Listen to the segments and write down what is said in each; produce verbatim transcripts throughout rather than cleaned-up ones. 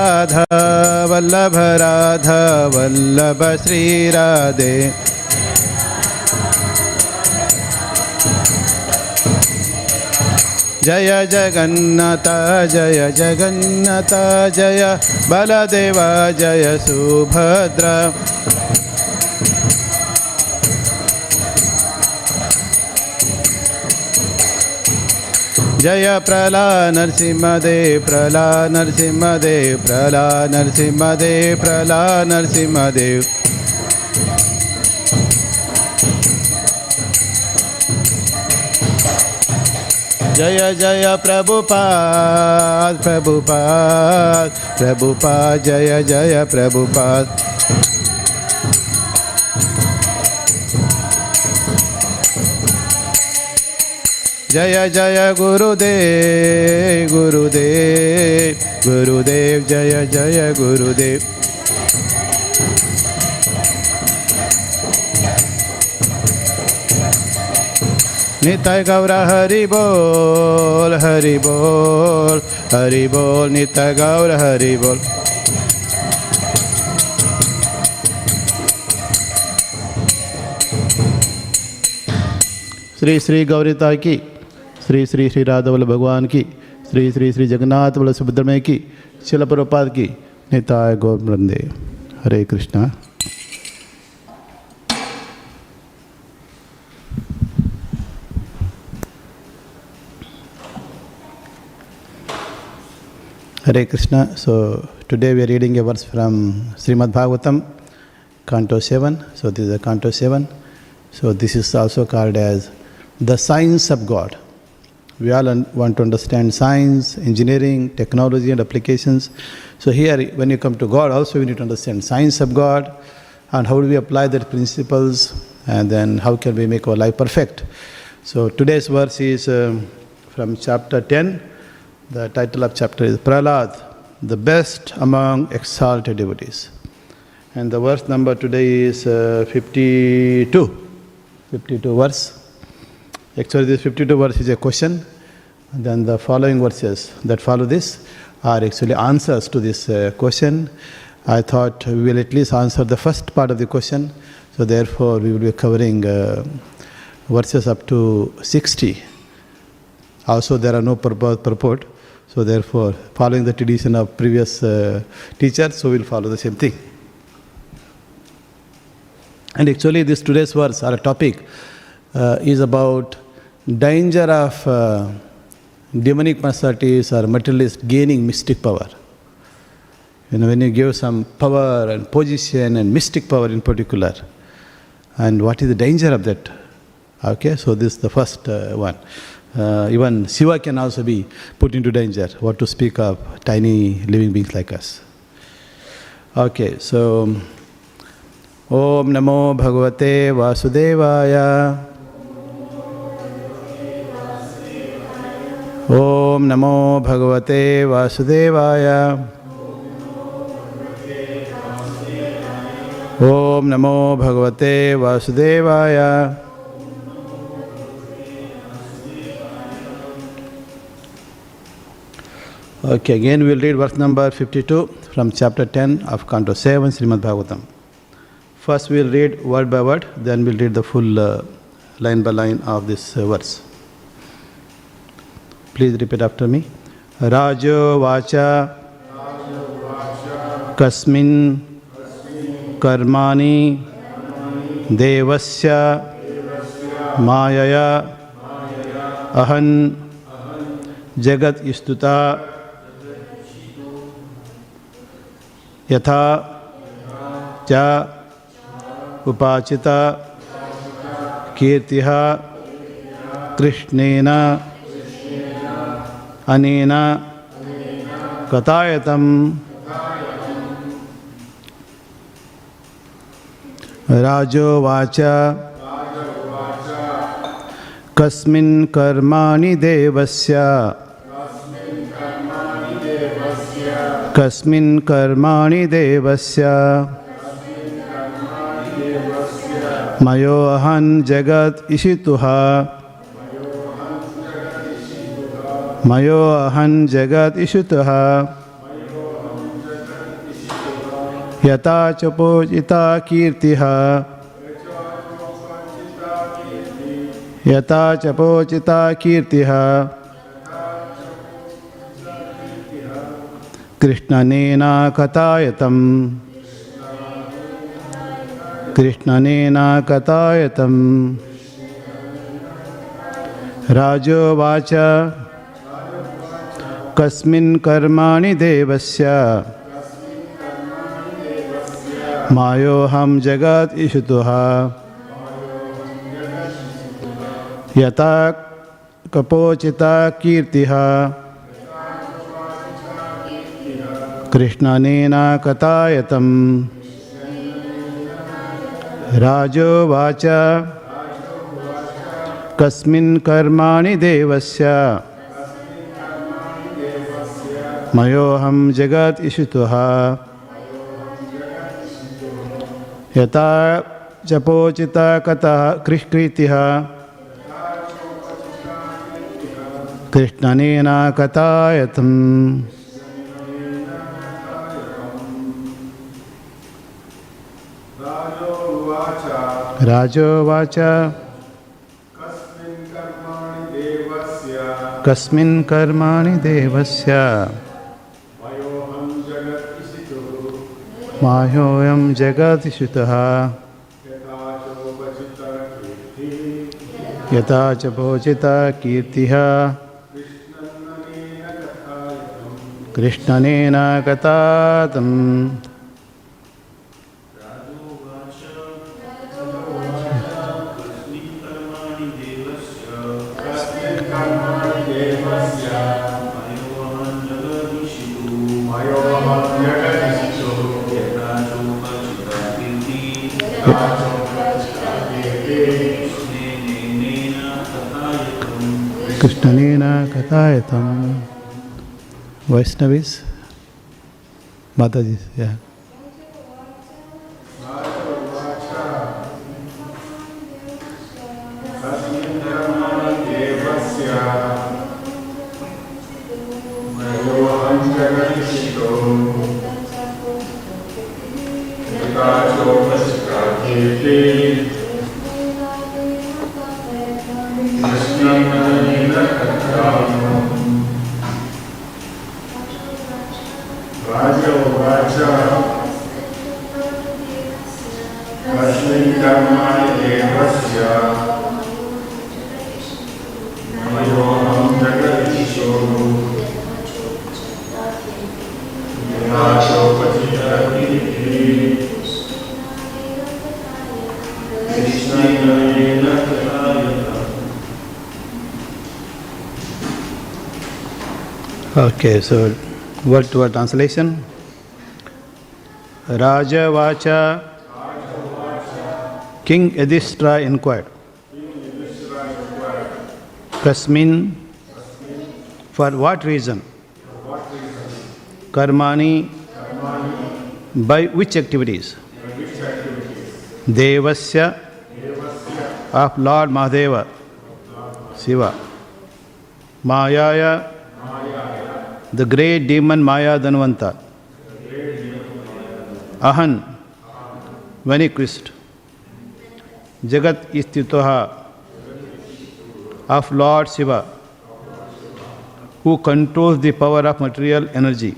Radha Vallabha, Radha Vallabha, Sri Radhe. Jaya Jagannatha, Jaya Jagannatha, Jaya Baladeva, Jaya Subhadra. Jaya Prahlad Narasimhadev, Prahlad Narasimhadev, Prahlad Narasimhadev, Prahlad Narasimhadev. Jaya Jaya Prabhupada, Prabhupada, Prabhupada, Jaya Jaya Prabhupada. Jaya Jaya Gurudev, Gurudev, Gurudev, Jaya Jaya Gurudev. Nitai Gaura Hari Bol, Hari Bol, Hari Bol, Nitai Gaura Hari Bol. Sri Sri Gaurita ki. Sri Sri Sri Radha Vallabha Bhagwan ki, Sri Sri Sri Jagannath Vallabha Subramanya ki, Srila Prabhupada ki, Nitaya Gaur Vrinda. Hare Krishna. Hare Krishna. So today we are reading a verse from Srimad Bhagavatam, Canto seven. So this is a Canto seven. So this is also called as the science of God. We all un- want to understand science, engineering, technology and applications. So here, when you come to God, also we need to understand science of God and how do we apply their principles and then how can we make our life perfect. So today's verse is um, from chapter ten. The title of chapter is Prahlad, the best among exalted devotees. And the verse number today is uh, fifty-two, fifty-two verse. Actually, this fifty-two verse is a question, and then the following verses that follow this are actually answers to this uh, question. I thought we will at least answer the first part of the question, so therefore we will be covering uh, verses up to sixty. Also there are no purport, so therefore following the tradition of previous uh, teachers, so we will follow the same thing. And actually this today's verse or a topic uh, is about danger of uh, demonic personalities or materialists gaining mystic power. You know, when you give some power and position and mystic power in particular, and what is the danger of that? Okay, so this is the first uh, one. Uh, even Shiva can also be put into danger, what to speak of tiny living beings like us. Okay, so Om Namo Bhagavate Vasudevaya. Om Namo Bhagavate Vasudevaya. Om Namo Bhagavate Vasudevaya. Okay, again we will read verse number fifty-two from chapter ten of Canto seven, Srimad Bhagavatam. First we will read word by word, then we will read the full uh, line by line of this uh, verse. Please repeat after me. Rajo Vacha, Rajo vacha Kasmin, Kasmin Karmani, Karmani Devasya, Devasya Mayaya, Mayaya Ahan, Ahan Jagat Istuta Yatha Cha Upachita, Kirtiha, Krishnena, Anena, Katayatam, Rajo Vacha, Kasmin Karmani Devasya, Kasmin Karmani Devasya, Mayo ahan jagat ishituha, Mayo ahan jagat ishituha, Yata cha pojita kirtiha. Yata cha pojita kirtiha. Krishna nena katayatam. Krishna nena katayatam. Rajo vacha. Kasmin karmani devasya. Mayoham jagat ishutuha. Yata kapochita kirtiha. Krishna nena katayatam. Rajo vacha. Kasmin karmani devasya. Mayoham jagat ishutuha. Yata chapochita kataha krishkritiha. Krishna nena katayatam. Rajo vacha. Kasmin karmani devasya. Mahoyam jagatishutaha. Yata chapochita kirtiha. Krishna nena katatam. Krishna nena katayatam. Vaishnavis? Mataji, yeah. Okay, so word to word translation. Raja Vacha. King Yudhishthira inquired. Kasmin. For what reason? Karmani. By which activities? Devasya. Of Lord Mahadeva. Shiva. Mayaya. The great demon Maya Danavanta. Ahan. Vanquished. Jagat Istitoha. Of Lord Shiva. Who controls the power of material energy.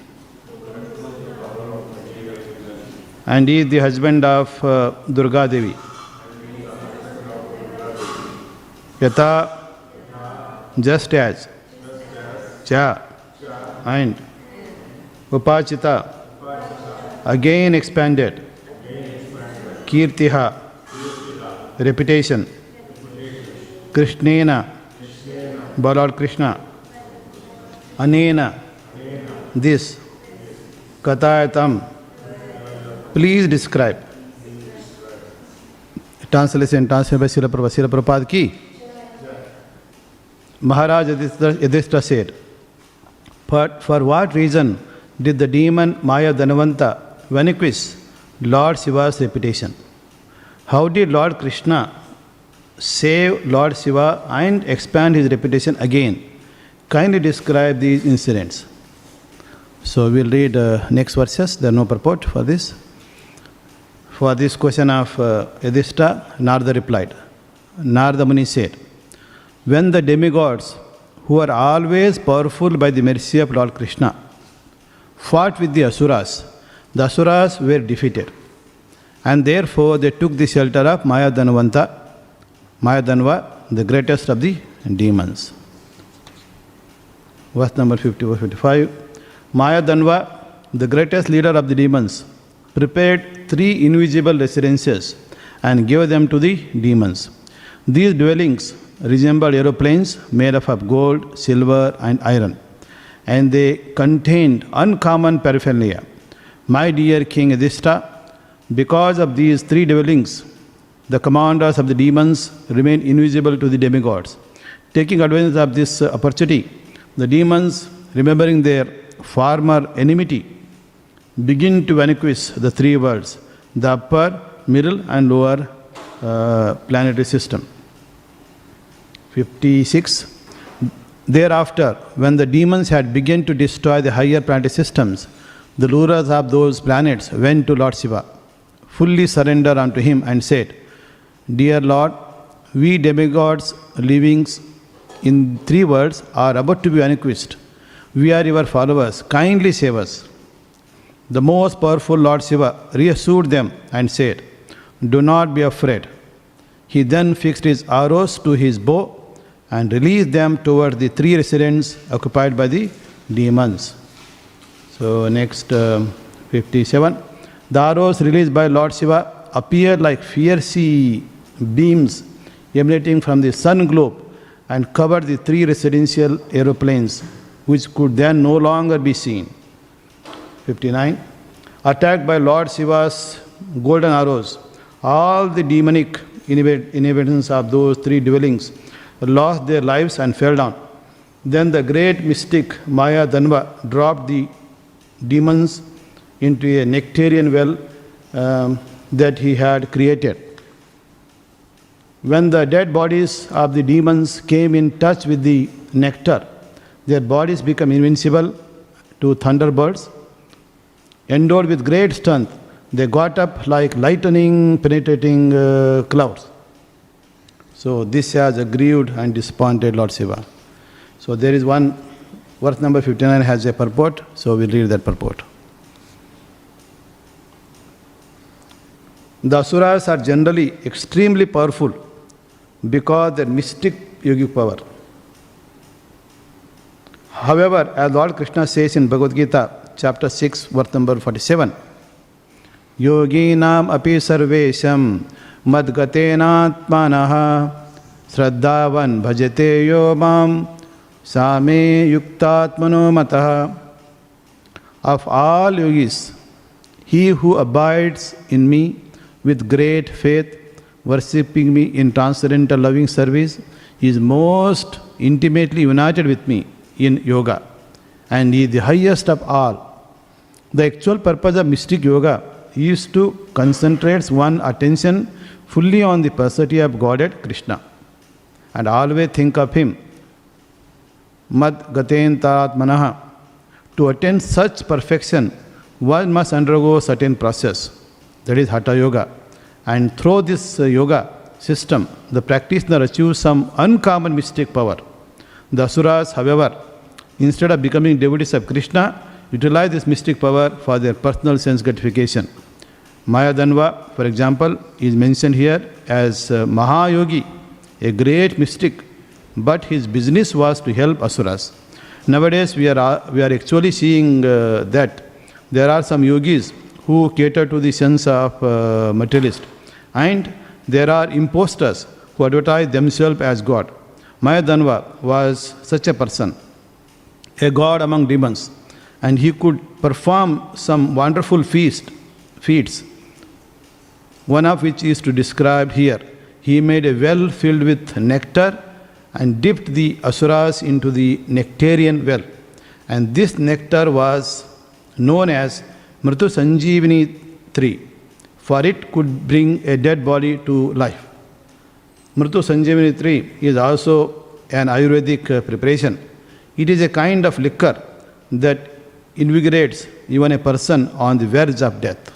And he is the husband of uh, Durga Devi. Yata. Just as. Cha. And Upachita, again expanded. Kirtiha, reputation. Krishnena, by Lord Krishna. Anena, this. Katayatam, please describe. Translation, translation by Srila Prabhupada. Srila Prabhupada ki. Maharaj Yudhishthira said, but for what reason did the demon Maya Danavanta vanquish Lord Shiva's reputation? How did Lord Krishna save Lord Shiva and expand his reputation again? Kindly describe these incidents. So we'll read uh, next verses. There are no purport for this. for this question of uh, Yudhishthira, Narada replied. Narada Muni said, when the demigods, who are always powerful by the mercy of Lord Krishna, fought with the Asuras, the Asuras were defeated. And therefore they took the shelter of Maya Danavanta, Maya Danava, the greatest of the demons. Verse number fifty-four fifty-five. Maya Danava, the greatest leader of the demons, prepared three invisible residences and gave them to the demons. These dwellings resembled aeroplanes made up of gold, silver and iron, and they contained uncommon paraphernalia. My dear King Yudhishthira, because of these three dwellings, the commanders of the demons remain invisible to the demigods. Taking advantage of this opportunity, the demons, remembering their former enmity, begin to vanquish the three worlds, the upper, middle and lower uh, planetary system. fifty-six. Thereafter, when the demons had begun to destroy the higher planetary systems, the rulers of those planets went to Lord Shiva, fully surrendered unto him and said, Dear Lord, we demigods livings in three worlds are about to be vanquished. We are your followers. Kindly save us. The most powerful Lord Shiva reassured them and said, Do not be afraid. He then fixed his arrows to his bow and released them toward the three residents occupied by the demons. So next, uh, fifty-seven. The arrows released by Lord Shiva appeared like fiery beams emanating from the sun globe and covered the three residential aeroplanes, which could then no longer be seen. fifty-nine. Attacked by Lord Shiva's golden arrows, all the demonic inhabitants of those three dwellings lost their lives and fell down. Then the great mystic Maya Danava dropped the demons into a nectarian well um, that he had created. When the dead bodies of the demons came in touch with the nectar, their bodies become invincible to thunderbirds. Endowed with great strength, they got up like lightning penetrating uh, clouds. So this has aggrieved and disappointed Lord Shiva. So there is one, verse number fifty-nine has a purport, so we will read that purport. The Asuras are generally extremely powerful because their mystic yogic power. However, as Lord Krishna says in Bhagavad Gita, chapter six, verse number forty-seven, Yoginam api sarvesham madgatenatmanaha shraddhavan bhajate yo mam same yuktatmano mataha. Of all yogis, he who abides in me with great faith, worshipping me in transcendental loving service, is most intimately united with me in yoga, and he is the highest of all. The actual purpose of mystic yoga is to concentrate one's attention fully on the personality of Godhead Krishna, and always think of him, mad gaten taratmanaha. To attain such perfection, one must undergo certain process, that is Hatha Yoga, and through this yoga system, the practitioner achieves some uncommon mystic power. The Asuras, however, instead of becoming devotees of Krishna, utilize this mystic power for their personal sense gratification. Maya Danava, for example, is mentioned here as uh, Mahayogi, a great mystic, but his business was to help Asuras. Nowadays, we are, uh, we are actually seeing uh, that there are some yogis who cater to the sense of uh, materialist, and there are imposters who advertise themselves as God. Maya Danava was such a person, a god among demons, and he could perform some wonderful feast, feats, one of which is to describe here. He made a well filled with nectar and dipped the Asuras into the nectarian well. And this nectar was known as Mrita Sanjivani tree, for it could bring a dead body to life. Mrita Sanjivani tree is also an Ayurvedic preparation. It is a kind of liquor that invigorates even a person on the verge of death.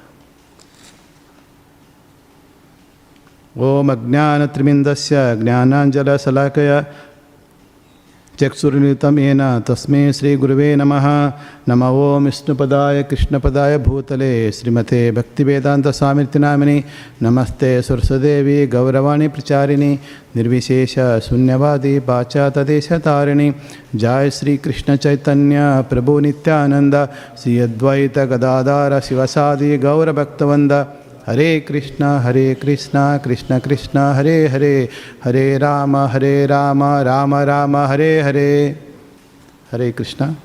Om Ajnana Trimindasya Jnananjala Salakaya Chakshurinitam Yena Tasme Sri Guruve Namaha Nama Om Vishnupadaya Krishnapadaya Bhutale Srimate Bhaktivedanta Samritinamini Namaste Surasadevi Gauravani Pracharini Nirvishesha Sunyavadi Pachata Desha Tarini Jai Sri Krishna Chaitanya Prabhu Nityananda Sri Advaita Gadadara Sivasadi Gaura Bhaktavanda Hare Krishna, Hare Krishna, Krishna Krishna, Hare Hare, Hare Rama, Hare Rama, Rama Rama, Hare Hare, Hare Krishna.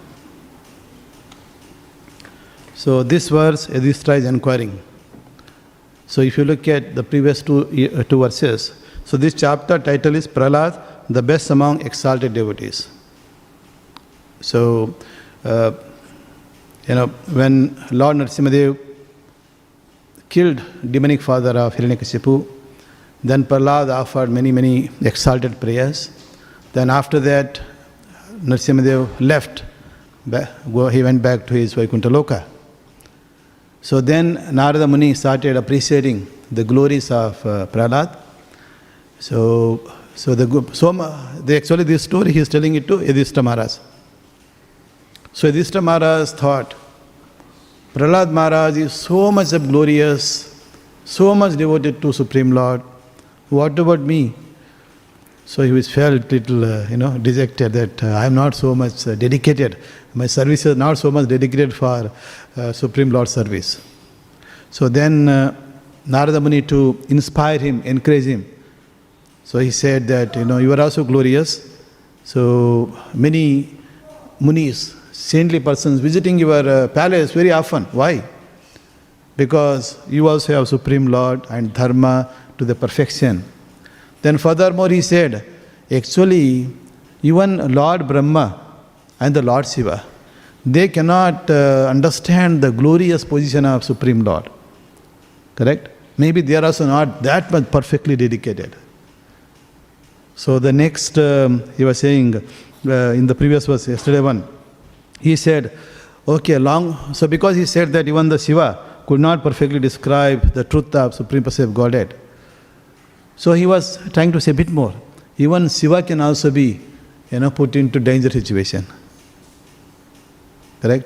So this verse, Yudhishthira is inquiring. So if you look at the previous two, uh, two verses, so this chapter title is Prahlad, the best among exalted devotees. So, uh, you know, when Lord Narasimhadev killed demonic father of Hiranyakashipu, then Prahlad offered many, many exalted prayers. Then after that, Narasimhadev left. He went back to his Vaikuntha Loka. So then Narada Muni started appreciating the glories of uh, Prahlad. So, so, the, so they actually this story, he is telling it to Yudhishthira Maharaj. So Yudhishthira Maharaj thought, Prahlad Maharaj is so much glorious, so much devoted to Supreme Lord. What about me? So he was felt little, uh, you know, dejected that uh, I am not so much uh, dedicated. My service is not so much dedicated for uh, Supreme Lord service. So then uh, Narada Muni, to inspire him, encourage him. So he said that, you know, you are also glorious. So many munis, saintly persons visiting your uh, palace very often. Why? Because you also have Supreme Lord and Dharma to the perfection. Then furthermore he said, actually even Lord Brahma and the Lord Shiva, they cannot uh, understand the glorious position of Supreme Lord. Correct? Maybe they are also not that much perfectly dedicated. So the next, um, he was saying uh, in the previous verse, yesterday one, he said, okay, long, so because he said that even the Shiva could not perfectly describe the truth of Supreme Personality of Godhead. So he was trying to say a bit more. Even Shiva can also be, you know, put into danger situation. Correct?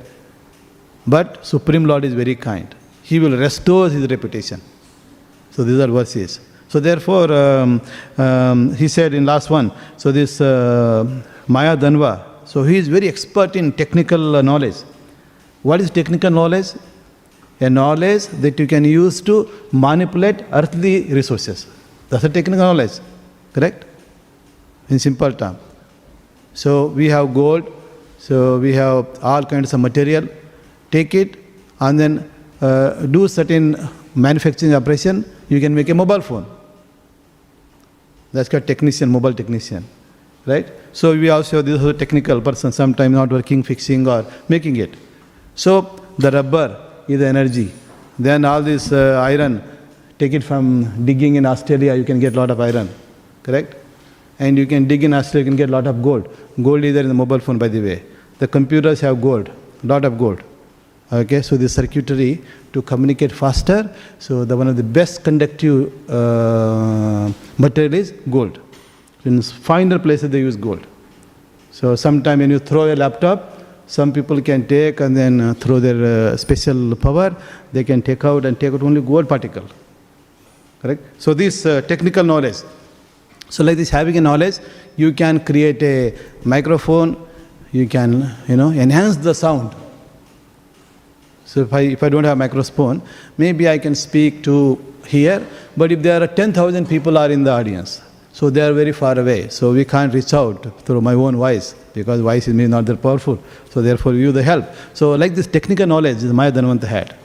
But Supreme Lord is very kind. He will restore his reputation. So these are verses. So therefore, um, um, he said in last one, so this uh, Maya Danava, so he is very expert in technical knowledge. What is technical knowledge? A knowledge that you can use to manipulate earthly resources. That's a technical knowledge, correct? In simple terms. So we have gold, so we have all kinds of material. Take it and then uh, do certain manufacturing operation. You can make a mobile phone. That's called technician, mobile technician, right? So we also have this technical person, sometimes not working, fixing or making it. So the rubber is the energy. Then all this uh, iron, take it from digging in Australia, you can get a lot of iron, correct? And you can dig in Australia, you can get a lot of gold. Gold is there in the mobile phone, by the way. The computers have gold, a lot of gold. Okay, so the circuitry to communicate faster. So the one of the best conductive uh, material is gold. In finer places they use gold. So sometimes when you throw a laptop, some people can take and then uh, throw their uh, special power, they can take out and take out only gold particle. Correct? So this uh, technical knowledge. So like this, having a knowledge, you can create a microphone, you can, you know, enhance the sound. So if I, if I don't have a microphone, maybe I can speak to here, but if there are ten thousand people are in the audience, so they are very far away, so we can't reach out through my own voice, because voice is maybe not that powerful. So therefore you the help. So like this technical knowledge is Maya Danavanta had.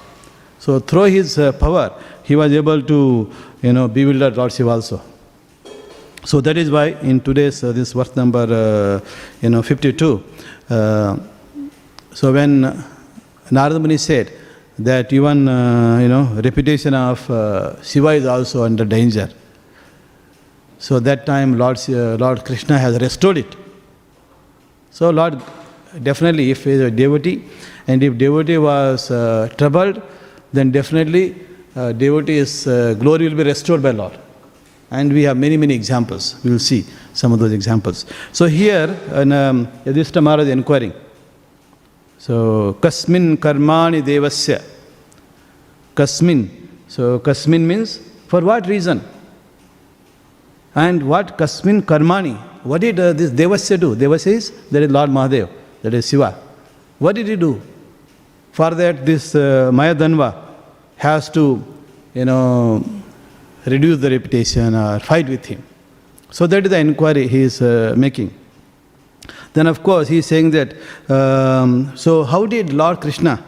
So through his uh, power, he was able to, you know, bewilder Lord Shiva also. So that is why in today's, uh, this verse number, uh, you know, fifty-two, uh, so when Narada Muni said that even, uh, you know, reputation of uh, Shiva is also under danger. So that time Lord, uh, Lord Krishna has restored it. So Lord, definitely if he is a devotee, and if devotee was uh, troubled, then definitely uh, devotee's uh, glory will be restored by Lord. And we have many, many examples. We will see some of those examples. So here, an, um, Yudhishthira Maharaj is inquiring. So, kasmin karmani devasya. Kasmin. So, kasmin means, for what reason? And what kasmin karmani? What did uh, this devasya do? Devasya is, that is Lord Mahadev, that is Shiva. What did he do? For that, this uh, Maya Danava has to, you know, reduce the reputation or fight with him. So that is the inquiry he is uh, making. Then of course he is saying that, um, so how did Lord Krishna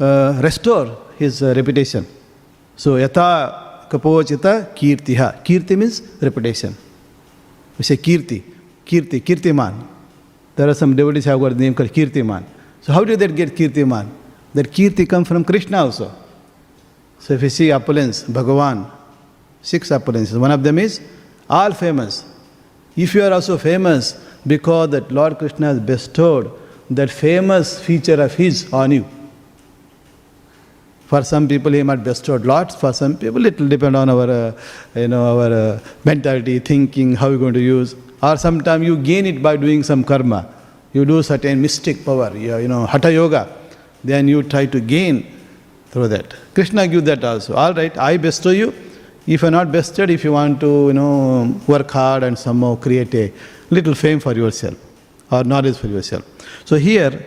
uh, restore his uh, reputation? So yata kapochita kirtiha. Kirti means reputation. We say kirti, kirti, kirtiman. There are some devotees who have got the name called kirtiman. So how did that get kirtiman? That kirti comes from Krishna also. So if you see opulence, Bhagavan, six opulences, one of them is all famous. If you are also famous because that Lord Krishna has bestowed that famous feature of his on you. For some people he might bestow lots, for some people it will depend on our, uh, you know, our uh, mentality, thinking, how you're going to use. Or sometimes you gain it by doing some karma. You do certain mystic power, you, you know, hatha yoga. Then you try to gain through that. Krishna gives that also. All right, I bestow you. If you are not bested, if you want to, you know, work hard and somehow create a little fame for yourself or knowledge for yourself. So here,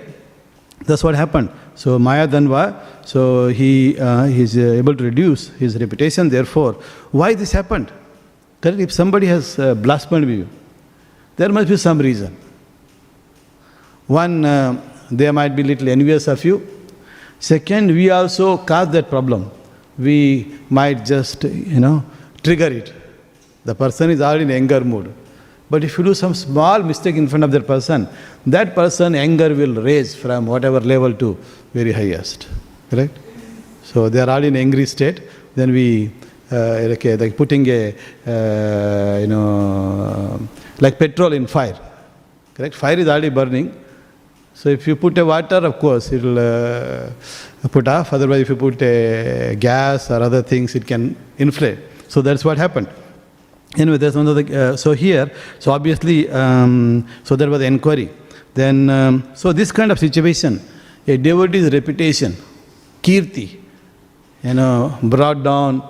that's what happened. So Maya Danava, so he uh, is uh, able to reduce his reputation. Therefore, why this happened? Correct? If somebody has uh, blasphemed you, there must be some reason. One, uh, they might be little envious of you. Second, we also cause that problem. We might just, you know, trigger it. The person is already in anger mood. But if you do some small mistake in front of that person, that person anger will raise from whatever level to very highest. Correct? So they are already in angry state. Then we, uh, like, a, like putting a, uh, you know, like petrol in fire. Correct? Fire is already burning. So if you put a water, of course, it will uh, put off. Otherwise, if you put a gas or other things, it can inflate. So that's what happened. Anyway, there's another. Uh, so here, so obviously, um, so there was inquiry. Then, um, so this kind of situation, a devotee's reputation, kirti, you know, brought down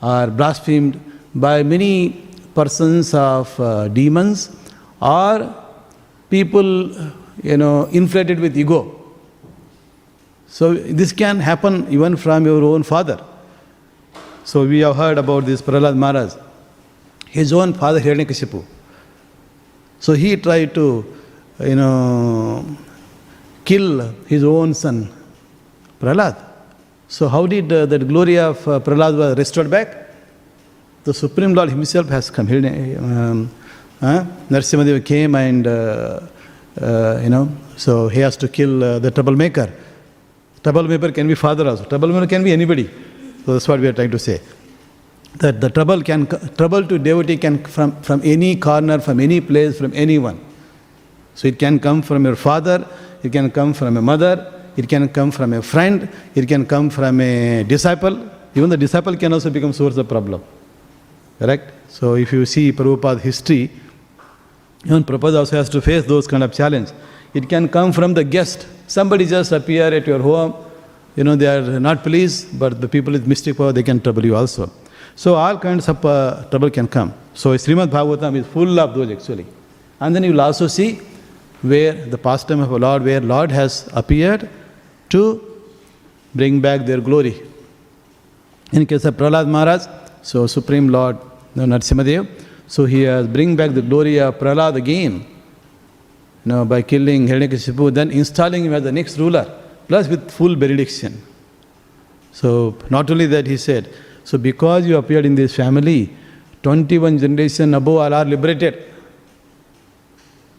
or blasphemed by many persons of uh, demons or people, you know, inflated with ego. So this can happen even from your own father. So we have heard about this Prahlad Maharaj. His own father, Hiranyakashipu. So he tried to, you know, kill his own son, Prahlad. So how did uh, that glory of uh, Prahlad was restored back? The Supreme Lord himself has come. Um, uh, Narasimhadev came and uh, Uh, you know, so he has to kill uh, the troublemaker. Troublemaker can be father also. Troublemaker can be anybody. So that's what we are trying to say. That the trouble can trouble to devotee can from from any corner, from any place, from anyone. So it can come from your father. It can come from a mother. It can come from a friend. It can come from a disciple. Even the disciple can also become source of problem. Correct? So if you see Prabhupada's history. Even Prabhupada also has to face those kind of challenge. It can come from the guest. Somebody just appear at your home. You know, they are not pleased, but the people with mystic power, they can trouble you also. So all kinds of uh, trouble can come. So Srimad Bhagavatam is full of those actually. And then you will also see where the pastime of the Lord, where Lord has appeared to bring back their glory. In case of Prahlad Maharaj, so Supreme Lord Narasimhadev, so he has bring back the glory of Prahlad again, you know, by killing Hiranyakashipu, then installing him as the next ruler, plus with full benediction. So not only that, he said, so because you appeared in this family, twenty-one generations above all are liberated.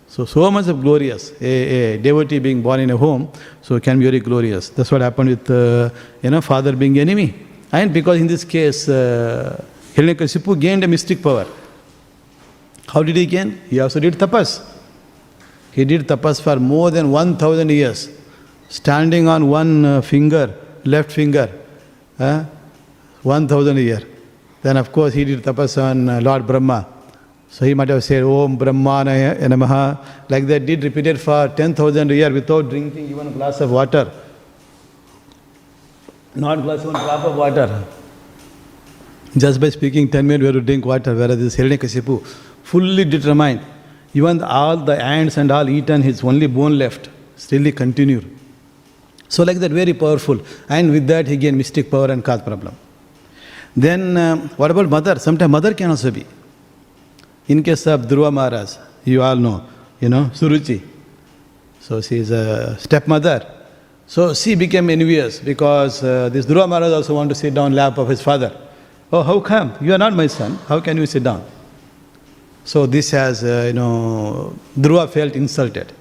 So, so much of glorious, a, a devotee being born in a home, so it can be very glorious. That's what happened with, uh, you know, father being enemy. And because in this case, uh, Hiranyakashipu gained a mystic power. How did he gain? He also did tapas. He did tapas for more than one thousand years. Standing on one finger, left finger, uh, one thousand years. Then of course he did tapas on Lord Brahma. So he might have said, Om Brahmanaya Namaha. Like that, did repeated for ten thousand years without drinking even a glass of water. Not glass, one drop of water. Just by speaking ten minutes we have to drink water, whereas this Hiranyakashipu, fully determined. Even all the ants and all eaten, his only bone left. Still he continued. So like that, very powerful. And with that he gained mystic power and caused problem. Then, um, what about mother? Sometimes mother can also be. In case of Dhruva Maharaj, you all know, you know, Suruchi. So she is a stepmother. So she became envious because uh, this Dhruva Maharaj also wanted to sit down in the lap of his father. Oh, how come? You are not my son. How can you sit down? So this has, uh, you know, Dhruva felt insulted.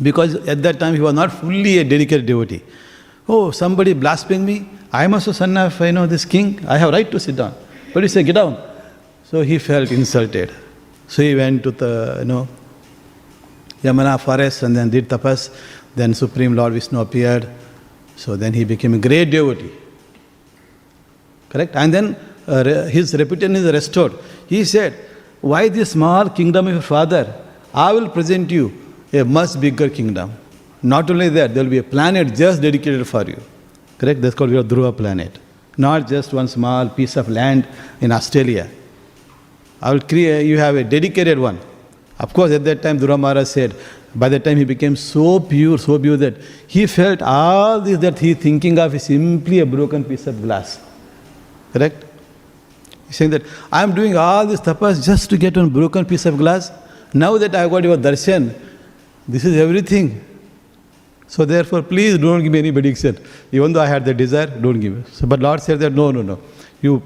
Because at that time he was not fully a dedicated devotee. Oh, somebody blasphemed me. I am also son of, you know, this king. I have right to sit down. But he said, get down. So he felt insulted. So he went to the, you know, Yamuna forest and then did tapas. Then Supreme Lord Vishnu appeared. So then he became a great devotee. Correct? And then uh, his reputation is restored. He said, why this small kingdom of your father? I will present you a much bigger kingdom. Not only that, there will be a planet just dedicated for you. Correct? That's called your Dhruva planet. Not just one small piece of land in Australia. I will create, you have a dedicated one. Of course, at that time, Dhruva Maharaj said, by the time he became so pure, so pure that he felt all this that he thinking of is simply a broken piece of glass. Correct? He's saying that, I am doing all this tapas just to get one broken piece of glass. Now that I got your darshan, this is everything. So therefore, please don't give me anybody except. Even though I had the desire, don't give me. So, but Lord said that, no, no, no. You,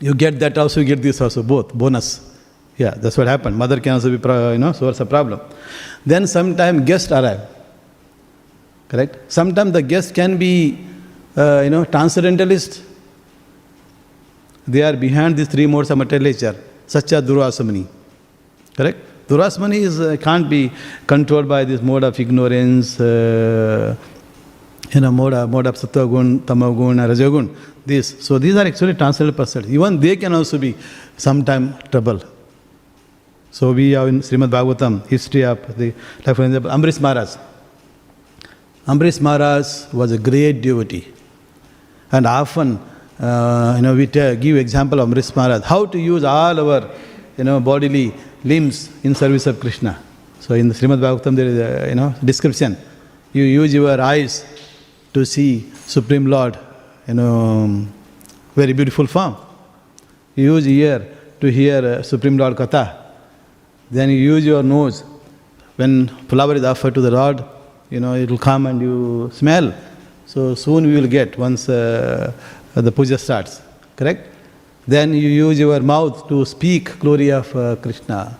you get that also, you get this also, both, bonus. Yeah, that's what happened. Mother can also be, you know, source of problem. Then sometime guests arrive. Correct? Sometimes the guests can be, uh, you know, transcendentalist. They are behind these three modes of material nature. Sacha Durvasa Muni. Correct? Durvasa Muni is, uh, can't be controlled by this mode of ignorance, uh, you know, mode of, mode of Sattva Gun, Tama Gun, or Raja Gun. This. So these are actually transcendental persons. Even they can also be sometime trouble. So we have in Srimad Bhagavatam, history of the, like for example, Ambarisha Maharaj. Ambarisha Maharaj was a great devotee. And often, uh, you know, we t- give example of Ambarisha Maharaj, how to use all our, you know, bodily limbs in service of Krishna. So in the Srimad Bhagavatam, there is a, you know, description. You use your eyes to see Supreme Lord, you know, very beautiful form. You use ear to hear uh, Supreme Lord Katha. Then you use your nose. When flower is offered to the Lord, you know, it will come and you smell. So soon we will get once uh, the puja starts. Correct? Then you use your mouth to speak glory of uh, Krishna.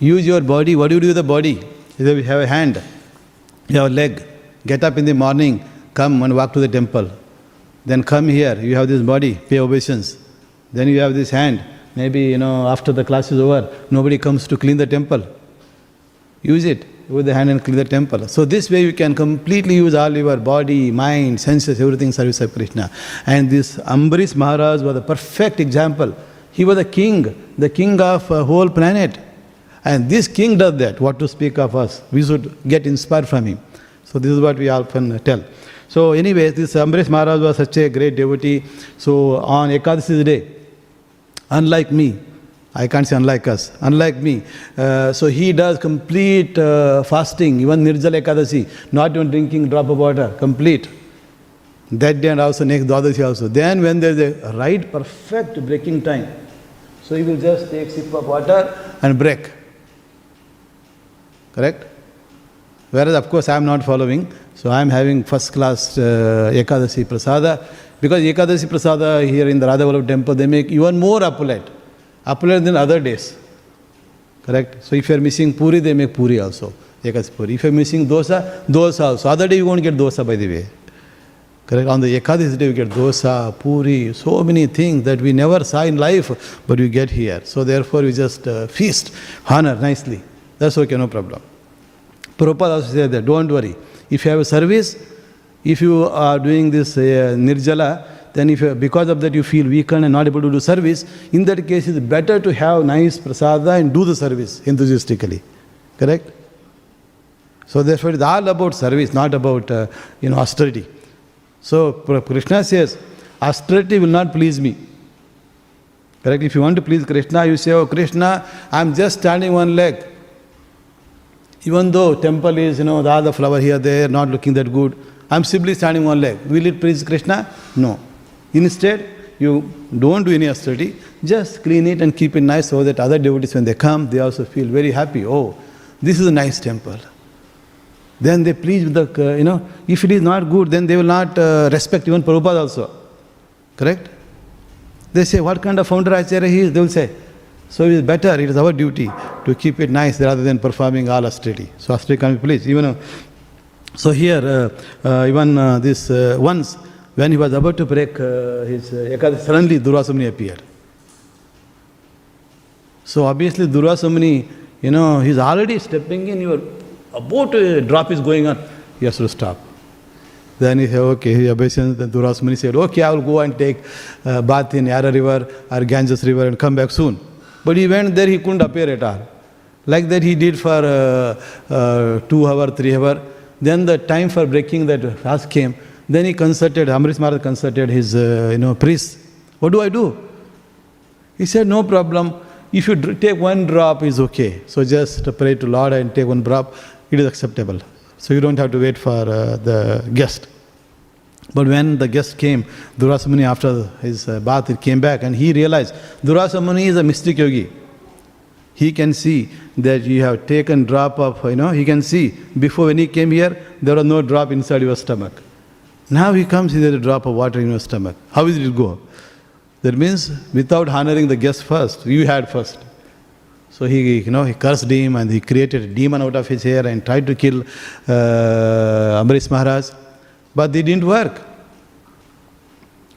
Use your body. What do you do with the body? You have a hand, you have a leg. Get up in the morning, come and walk to the temple. Then come here, you have this body, pay obeisance. Then you have this hand. Maybe, you know, after the class is over, nobody comes to clean the temple. Use it with the hand and clean the temple. So this way you can completely use all your body, mind, senses, everything in service of Krishna. And this Ambarisha Maharaj was a perfect example. He was a king, the king of a whole planet. And this king does that. What to speak of us? We should get inspired from him. So this is what we often tell. So anyway, this Ambarisha Maharaj was such a great devotee. So on Ekadashi's day, unlike me, I can't say unlike us, unlike me. Uh, so he does complete uh, fasting, even Nirjala Ekadashi, not even drinking drop of water, complete. That day and also next Dwadashi also. Then when there is a right, perfect breaking time, so he will just take sip of water and break. Correct? Whereas of course I am not following, so I am having first class uh, Ekadashi Prasada. Because Ekadashi Prasada here in the Radha Vallabha temple, they make even more appellate. Appellate than other days. Correct? So if you are missing Puri, they make Puri also. Ekadashi Puri. If you are missing Dosa, Dosa also. Other day you won't get Dosa, by the way. Correct? On the Ekadashi day you get Dosa, Puri, so many things that we never saw in life, but we get here. So therefore we just uh, feast, honor nicely. That's okay, no problem. Prabhupada also said that, don't worry. If you have a service, if you are doing this uh, Nirjala, then if you, because of that you feel weakened and not able to do service, in that case it's better to have nice prasada and do the service enthusiastically. Correct? So therefore it's all about service, not about uh, you know austerity. So Krishna says, austerity will not please me. Correct? If you want to please Krishna, you say, oh Krishna, I'm just standing one leg. Even though temple is, you know, the other flower here, there, not looking that good. I'm simply standing one leg. Will it please Krishna? No. Instead, you don't do any austerity. Just clean it and keep it nice so that other devotees, when they come, they also feel very happy. Oh, this is a nice temple. Then they please with the, uh, you know, if it is not good, then they will not uh, respect even Prabhupada also. Correct? They say, what kind of founder Acharya he is? They will say. So it is better, it is our duty to keep it nice rather than performing all austerity. So austerity can be pleased. Even, uh, so here, uh, uh, even uh, this, uh, once when he was about to break uh, his uh, Ekadashi, suddenly Durvasa Muni appeared. So obviously Durvasa Muni, you know, he is already stepping in, you are about to, uh, drop is going on, he has to stop. Then he said, okay, he obeisance, then Durvasa Muni said, okay, I will go and take uh, bath in Yara river or Ganges river and come back soon. But he went there, he couldn't appear at all. Like that he did for uh, uh, two hour, three hour. Then the time for breaking that fast came. Then he consulted, Ambarisha Maharaj consulted his uh, you know, priest. What do I do? He said, no problem. If you d- take one drop, it's okay. So just pray to Lord and take one drop. It is acceptable. So you don't have to wait for uh, the guest. But when the guest came, Durvasa Muni, after his bath, he came back and he realized Durvasa Muni is a mystic yogi. He can see that you have taken drop of, you know, he can see. Before when he came here, there was no drop inside your stomach. Now he comes, there is a drop of water in your stomach. How will it go? That means without honoring the guest first, you had first. So he, you know, he cursed him and he created a demon out of his hair and tried to kill uh, Ambarisha Maharaj. But they didn't work.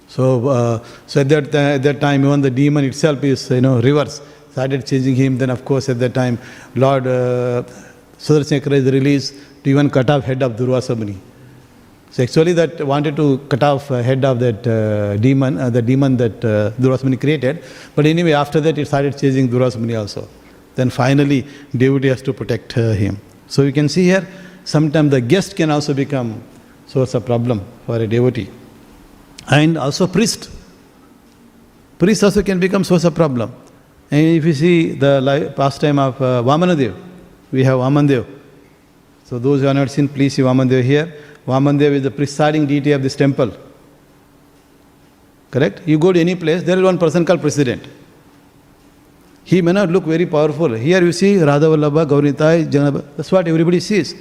So, uh, so at that th- at that time, even the demon itself is, you know, reversed. Started chasing him. Then, of course, at that time, Lord uh, Sudarshanakara is released to even cut off head of Durvasa Muni. So actually, that wanted to cut off uh, head of that uh, demon, uh, the demon that uh, Durvasa Muni created. But anyway, after that, it started chasing Durvasa Muni also. Then finally, devotee has to protect uh, him. So you can see here, sometimes the guest can also become source of problem for a devotee. And also priest. Priest also can become source of problem. And if you see the life, pastime of uh, Vamanadeva, we have Vamanadeva. So those who have not seen, please see Vamanadeva here. Vamanadeva is the presiding deity of this temple. Correct? You go to any place, there is one person called president. He may not look very powerful. Here you see Radha Vallabha, Gauranitai, Janaba. That's what everybody sees.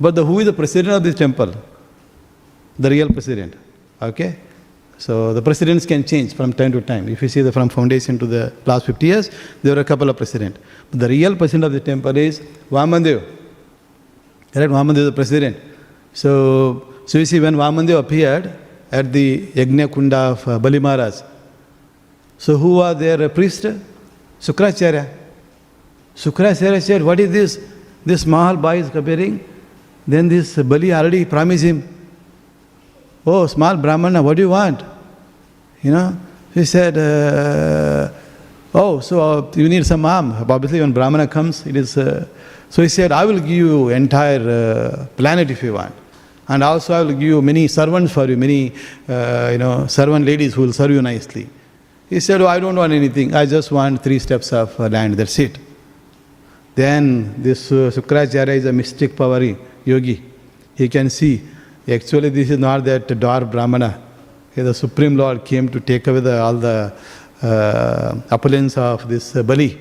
But the, who is the president of this temple? The real president. Okay? So the presidents can change from time to time. If you see the from foundation to the last fifty years, there are a couple of presidents. But the real president of the temple is Vamanadeva. Right? Vamanadeva is the president. So, so you see when Vamanadeva appeared at the Yajna Kunda of uh, Bali Maharaj, so who was their priest? Shukracharya. Shukracharya said, what is this? This Mahal Bhai is appearing. Then this Bali already promised him, oh, small Brahmana, what do you want? You know, he said, uh, oh, so uh, you need some arm. Obviously, when Brahmana comes, it is, uh, so he said, I will give you entire uh, planet if you want. And also I will give you many servants for you, many, uh, you know, servant ladies who will serve you nicely. He said, oh, I don't want anything. I just want three steps of uh, land, that's it. Then this uh, Shukracharya is a mystic power yogi. He can see. Actually, this is not that dark Brahmana. The Supreme Lord came to take away the, all the uh, opulence of this uh, Bali.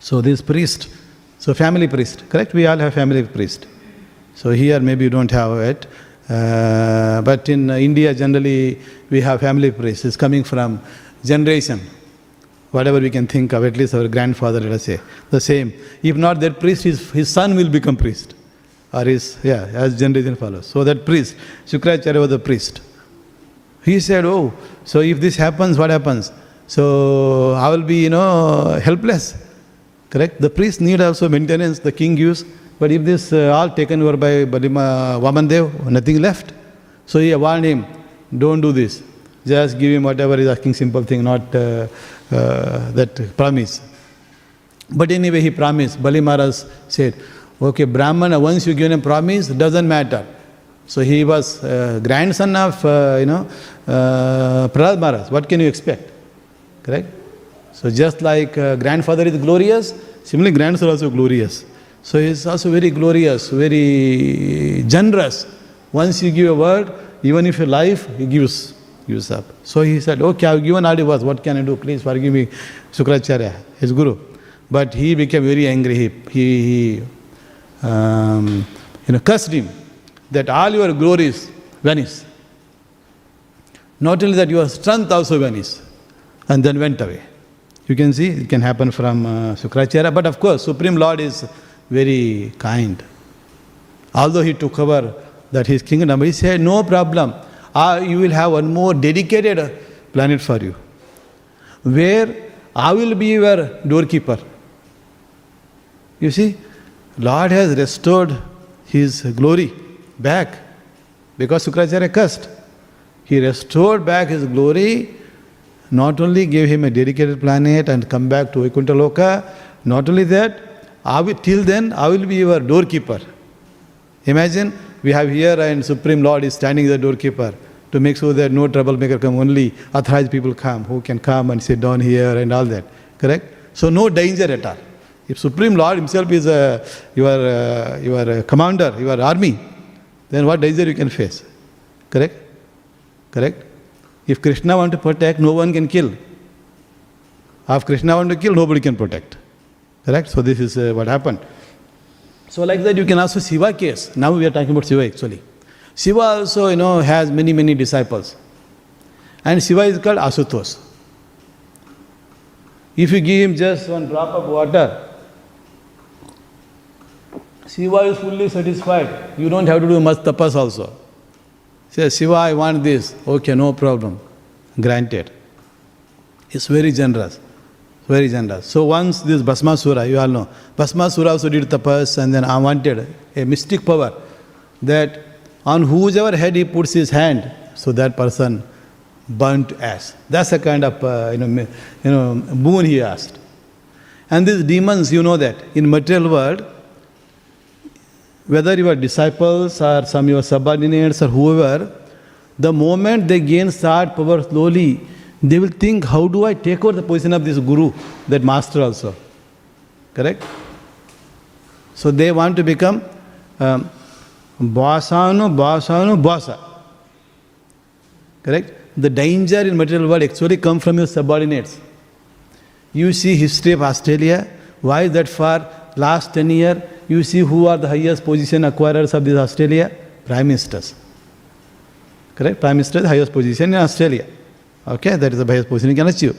So this priest, so family priest, correct? We all have family priest. So here maybe you don't have it. Uh, but in uh, India, generally, we have family priest. It's coming from generation. Whatever we can think of, at least our grandfather, let us say. The same. If not that priest, his, his son will become priest. Or his, yeah, as generation follows. So that priest, Shukracharya was the priest. He said, oh, so if this happens, what happens? So I will be, you know, helpless. Correct? The priest need also maintenance, the king gives. But if this uh, all taken over by Balima Vamanadeva, nothing left. So he warned him, don't do this. Just give him whatever he's asking, simple thing, not uh, uh, that promise. But anyway, he promised. Bali Maharaj said, okay, Brahmana, once you give him promise, doesn't matter. So he was uh, grandson of, uh, you know, uh, Prahlad Maharaj. What can you expect? Correct? So just like uh, grandfather is glorious, similarly grandson also glorious. So he is also very glorious, very generous. Once you give a word, even if your life, he gives, gives up. So he said, okay, I've given all the words, what can I do? Please forgive me, Shukracharya, his guru. But he became very angry. He, he, he um, you know, cursed him that all your glories vanish. Not only that, your strength also vanished. And then went away. You can see, it can happen from uh, Shukracharya. But of course, Supreme Lord is very kind. Although he took over that his kingdom, he said, no problem. Uh, you will have one more dedicated planet for you, where I will be your doorkeeper. You see, Lord has restored his glory back because Shukracharya cursed. He restored back his glory. Not only gave him a dedicated planet and come back to Vaikuntha Loka, not only that, I will, till then I will be your doorkeeper. Imagine, we have here and Supreme Lord is standing as a doorkeeper to make sure that no troublemaker come, only authorized people come, who can come and sit down here and all that. Correct? So no danger at all. If Supreme Lord himself is a, your, uh, your commander, your army, then what danger you can face? Correct? Correct? If Krishna wants to protect, no one can kill. If Krishna wants to kill, nobody can protect. Correct? So this is uh, what happened. So like that you can also Shiva case. Now we are talking about Shiva actually. Shiva also, you know, has many, many disciples. And Shiva is called Asutos. If you give him just one drop of water, Shiva is fully satisfied. You don't have to do much tapas also. Say, Shiva, I want this. Okay, no problem. Granted. It's very generous. Very generous. So once this Bhasmasura, you all know, Bhasmasura also did tapas, and then I wanted a mystic power that on whosoever head he puts his hand, so that person burnt ash. That's a kind of, uh, you know, you know, boon he asked. And these demons, you know that, in material world, whether you are disciples or some your subordinates or whoever, the moment they gain start power slowly, they will think, how do I take over the position of this guru, that master also? Correct? So they want to become um, Bhasanu, Bhasanu, Bhasa. Correct? The danger in material world actually comes from your subordinates. You see history of Australia, why is that for last ten years, you see who are the highest position acquirers of this Australia? Prime Ministers. Correct? Prime Minister, highest position in Australia. Okay, that is the highest position you can achieve.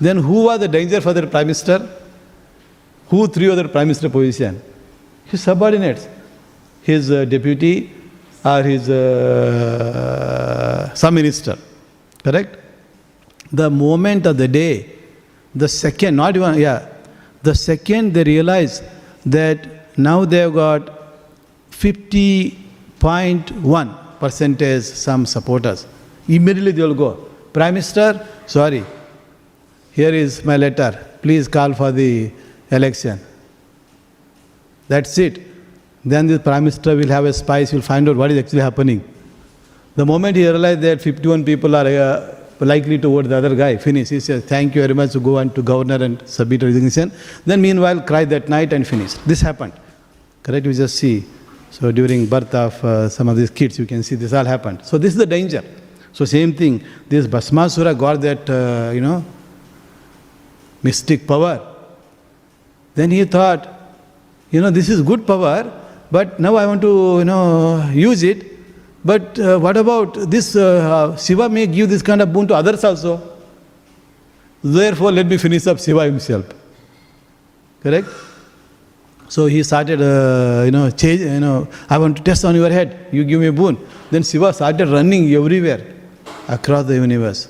Then who are the danger for the Prime Minister? Who three other Prime Minister position? His subordinates. His uh, deputy or his uh, sub-minister. Correct? The moment of the day, the second, not even, yeah, the second they realize that now they have got fifty point one percentage some supporters. Immediately they will go, Prime Minister, sorry, here is my letter. Please call for the election. That's it. Then the Prime Minister will have a spy, will find out what is actually happening. The moment he realizes that fifty-one people are uh, likely to vote the other guy, finish. He says, thank you very much, to go and to governor and submit resignation. Then meanwhile, cry that night and finish. This happened. Correct? You just see. So during birth of uh, some of these kids, you can see this all happened. So this is the danger. So same thing, this Bhasmasura got that, uh, you know, mystic power. Then he thought, you know, this is good power, but now I want to, you know, use it. But uh, what about this, uh, Shiva may give this kind of boon to others also. Therefore, let me finish up Shiva himself. Correct? So he started, uh, you know, change, you know, I want to test on your head, you give me a boon. Then Shiva started running everywhere, across the universe.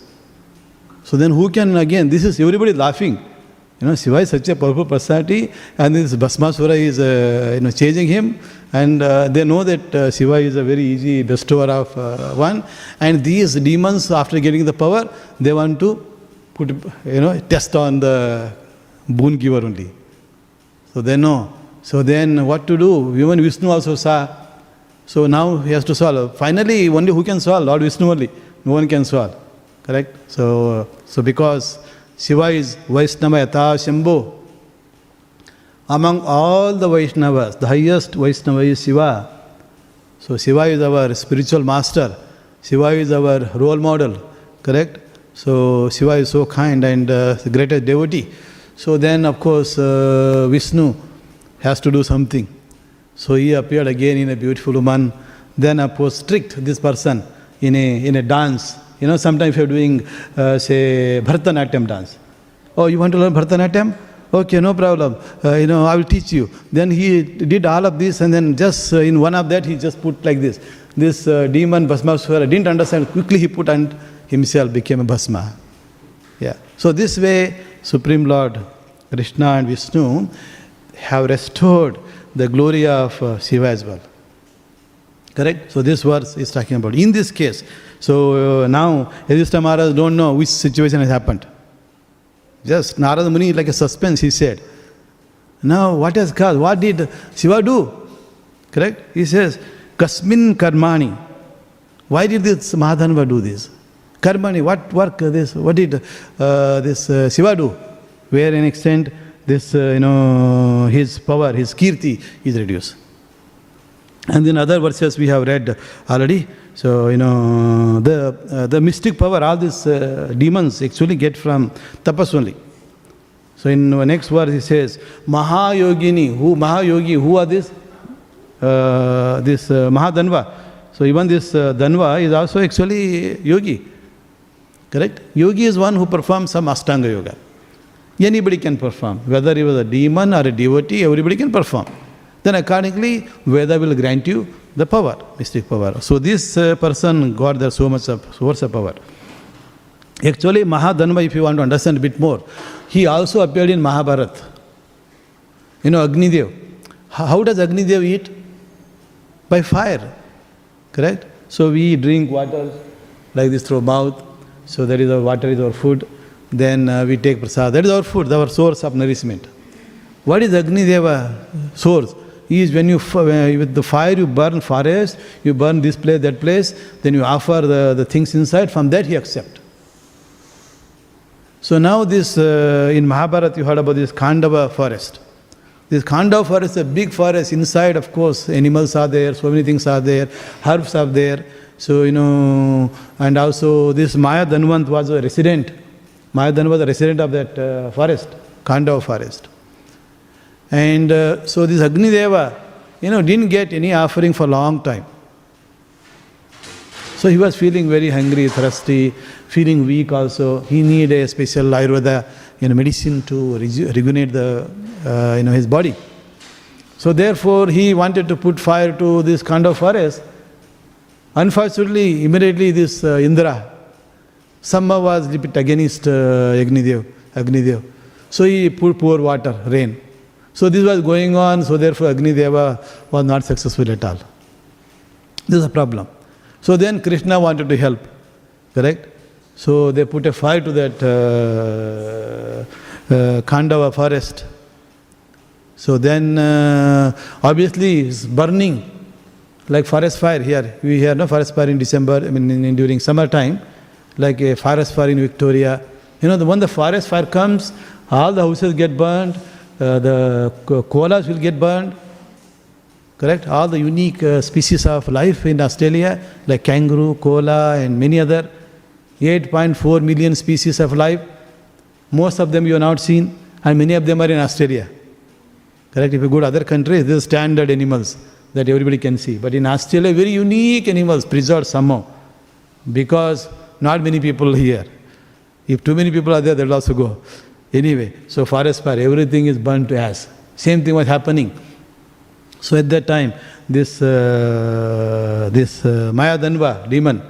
So then who can, again, this is everybody laughing. You know, Shiva is such a powerful personality, and this Bhasmasura is, uh, you know, changing him. And uh, they know that uh, Shiva is a very easy bestower of uh, one. And these demons, after getting the power, they want to put, you know, test on the boon giver only. So they know. So then, what to do? Even Vishnu also saw. So now he has to solve. Finally, only who can solve? Lord Vishnu only. No one can solve. Correct? So, uh, so because Shiva is Vaishnava Yata Shambhu. Among all the Vaishnavas, the highest Vaishnava is Shiva. So Shiva is our spiritual master. Shiva is our role model. Correct? So Shiva is so kind and uh, the greatest devotee. So then, of course, uh, Vishnu has to do something. So he appeared again in a beautiful woman. Then, of course, tricked this person in a in a dance. You know, sometimes you're doing, uh, say, Bharatanatyam dance. Oh, you want to learn Bharatanatyam? Okay, no problem. Uh, you know, I will teach you. Then he did all of this, and then just uh, in one of that, he just put like this. This uh, demon, Bhasmasura, didn't understand. Quickly he put and himself became a Bhasma. Yeah. So this way, Supreme Lord Krishna and Vishnu have restored the glory of uh, Shiva as well. Correct? So this verse is talking about. In this case, so uh, now Yudhishthira Maharaj don't know which situation has happened. Just Narada Muni, like a suspense, he said. Now what has caused? What did Shiva do? Correct? He says, Kasmin Karmani. Why did this Mahadanava do this? Karmani, what work this? What did uh, this uh, Shiva do? Where in extent this, uh, you know, his power, his kirti is reduced. And in other verses we have read already. So, you know, the uh, the mystic power, all these uh, demons actually get from tapas only. So in the next verse he says, Mahayogini, who, Mahayogi, who are these? Uh, this uh, Mahadanva. So even this uh, Danva is also actually yogi. Correct? Yogi is one who performs some Ashtanga Yoga. Anybody can perform. Whether he was a demon or a devotee, everybody can perform. Then accordingly, Veda will grant you the power, mystic power. So this uh, person got there so much of source of power. Actually, Mahadanva, if you want to understand a bit more, he also appeared in Mahabharata. You know, Agnideva. How does Agnideva eat? By fire. Correct? So we drink water like this through mouth. So that is our water is our food. Then uh, we take prasad. That is our food, our source of nourishment. What is Agnideva source? Is when you, with the fire, you burn forest, you burn this place, that place, then you offer the, the things inside, from that he accepts. So now this, uh, in Mahabharata you heard about this Khandava forest. This Khandava forest is a big forest, inside of course animals are there, so many things are there, herbs are there. So you know, and also this Maya Danavant was a resident. Maya Danava was a resident of that uh, forest, Khandava forest. And uh, so this Agnideva, you know, didn't get any offering for a long time. So he was feeling very hungry, thirsty, feeling weak also. He needed a special Ayurveda, you know, medicine to reg- rejuvenate the, uh, you know, his body. So therefore he wanted to put fire to this Khandava forest. Unfortunately, immediately this uh, Indra, Samma was a bit against uh, Agnideva, Agnideva. So he poured pour water, rain. So this was going on, so therefore Agnideva was not successful at all. This is a problem. So then Krishna wanted to help, correct? So they put a fire to that uh, uh, Khandava forest. So then uh, obviously it's burning like forest fire here. We hear no forest fire in December, I mean in, in, during summertime, like a forest fire in Victoria. You know, the, when the forest fire comes, all the houses get burned. Uh, the koalas will get burned, correct? All the unique uh, species of life in Australia, like kangaroo, koala, and many other eight point four million species of life. Most of them you have not seen, and many of them are in Australia. Correct? If you go to other countries, these are standard animals that everybody can see. But in Australia, very unique animals preserved somehow, because not many people here. If too many people are there, they will also go. Anyway, so forest fire, everything is burned to ash. Same thing was happening. So at that time, this uh, this uh, Maya Danava demon,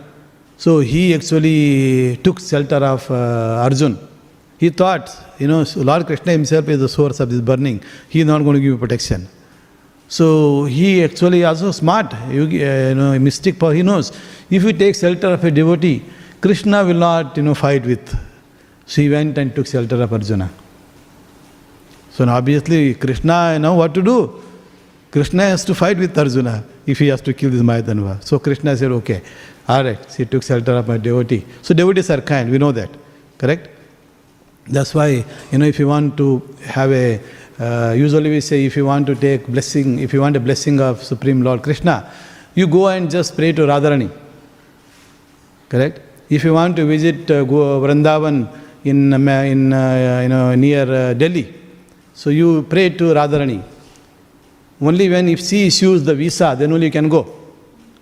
so he actually took shelter of uh, Arjuna. He thought, you know, Lord Krishna himself is the source of this burning. He is not going to give you protection. So he actually also smart, you, you know, a mystic power, he knows. If you take shelter of a devotee, Krishna will not, you know, fight with. So he went and took shelter of Arjuna. So now obviously Krishna, you know what to do? Krishna has to fight with Arjuna if he has to kill this Maya Danava. So Krishna said, okay, alright, she took shelter of my devotee. So devotees are kind, we know that, correct? That's why, you know, if you want to have a, uh, usually we say if you want to take blessing, if you want a blessing of Supreme Lord Krishna, you go and just pray to Radharani, correct? If you want to visit uh, go Vrindavan in, um, in uh, you know, near uh, Delhi, so you pray to Radharani. Only when if she issues the visa, then only you can go.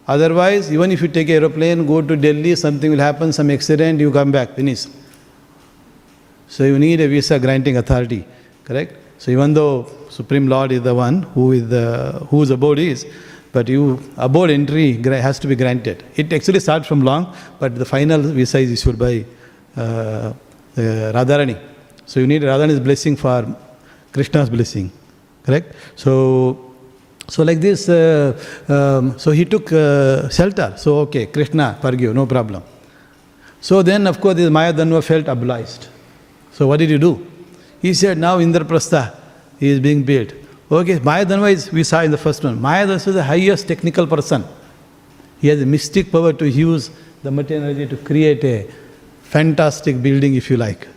Otherwise, even if you take an aeroplane, go to Delhi, something will happen, some accident, you come back, finish. So you need a visa granting authority, correct? So even though Supreme Lord is the one who is the, whose abode is, but you abode entry has to be granted. It actually starts from long, but the final visa is issued by uh, uh, Radharani. So you need Radharani's blessing for Krishna's blessing. Correct? So, so like this, uh, um, so he took uh, shelter. So, okay, Krishna, forgive, no problem. So then, of course, this Maya Danava felt obliged. So what did he do? He said, now Indraprastha is being built. Okay, Maya Danava is, we saw in the first one, Maya Danava is the highest technical person. He has a mystic power to use the material energy to create a fantastic building, if you like.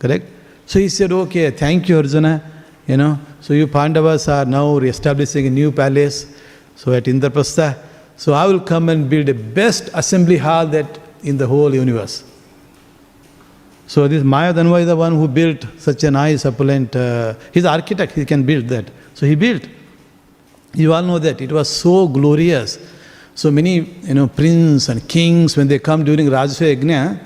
Correct? So he said, okay, thank you, Arjuna. You know, so you Pandavas are now re-establishing a new palace, so at Indraprastha. So I will come and build the best assembly hall that in the whole universe. So this Maya Danava is the one who built such a nice, opulent, uh, he's an architect, he can build that. So he built. You all know that, it was so glorious. So many, you know, prince and kings, when they come during Rajasya Yajna,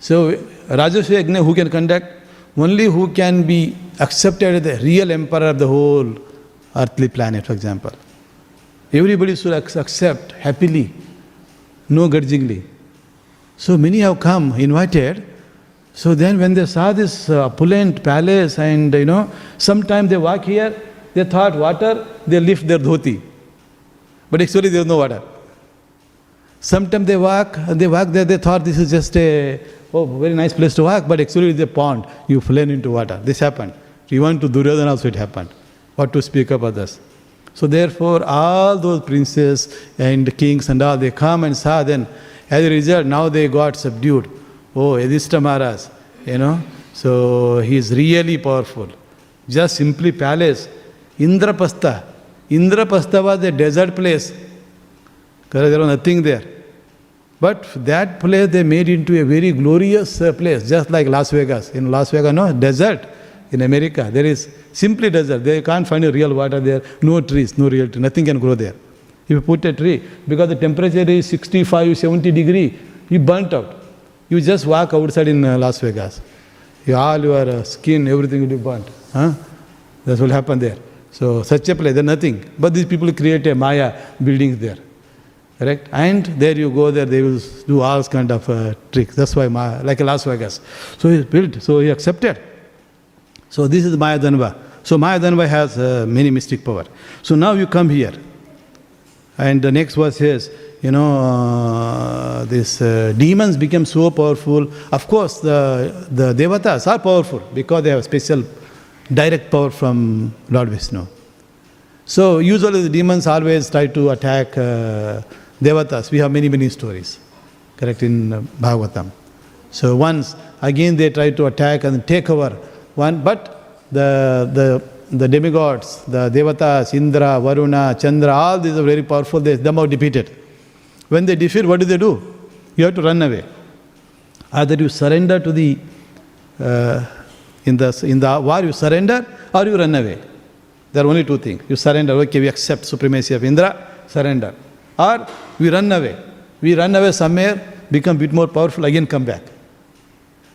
so Rajasya Yajna who can conduct? Only who can be accepted as the real emperor of the whole earthly planet, for example. Everybody should accept happily, no grudgingly. So many have come, invited. So then when they saw this opulent palace and, you know, sometimes they walk here, they thought water, they lift their dhoti. But actually there is no water. Sometimes they walk, and they walk there, they thought this is just a, oh, very nice place to walk, but actually it's a pond. You fell into water. This happened. Even to Duryodhana also it happened. What to speak of others. So therefore, all those princes and kings and all, they come and saw then. As a result, now they got subdued. Oh, Yudhishthira Maharaj, you know. So he is really powerful. Just simply palace. Indraprastha. Indraprastha was a desert place. There was nothing there. But that place they made into a very glorious place, just like Las Vegas. In Las Vegas, no, desert. In America, there is simply desert. They can't find a real water there. No trees, no real tree. Nothing can grow there. If you put a tree, because the temperature is sixty-five, seventy degree, you burnt out. You just walk outside in Las Vegas. You, all your skin, everything will be burnt. Huh? That's what happened there. So such a place, there's nothing. But these people create a Maya buildings there. Correct? And there you go there, they will do all kind of uh, tricks. That's why, Maya, like Las Vegas. So he built, so he accepted. So this is Maya Danava. So Maya Danava has uh, many mystic power. So now you come here. And the next verse says, you know, uh, these uh, demons became so powerful. Of course, the, the Devatas are powerful because they have special direct power from Lord Vishnu. So usually the demons always try to attack uh, Devatas. We have many, many stories, correct, in uh, Bhagavatam. So once, again they try to attack and take over one, but the, the, the demigods, the Devatas, Indra, Varuna, Chandra, all these are very powerful, they them are defeated. When they defeat, what do they do? You have to run away. Either you surrender to the, uh, in the, in the war you surrender or you run away. There are only two things. You surrender, okay, we accept supremacy of Indra, surrender. Or we run away. We run away somewhere, become a bit more powerful, again come back.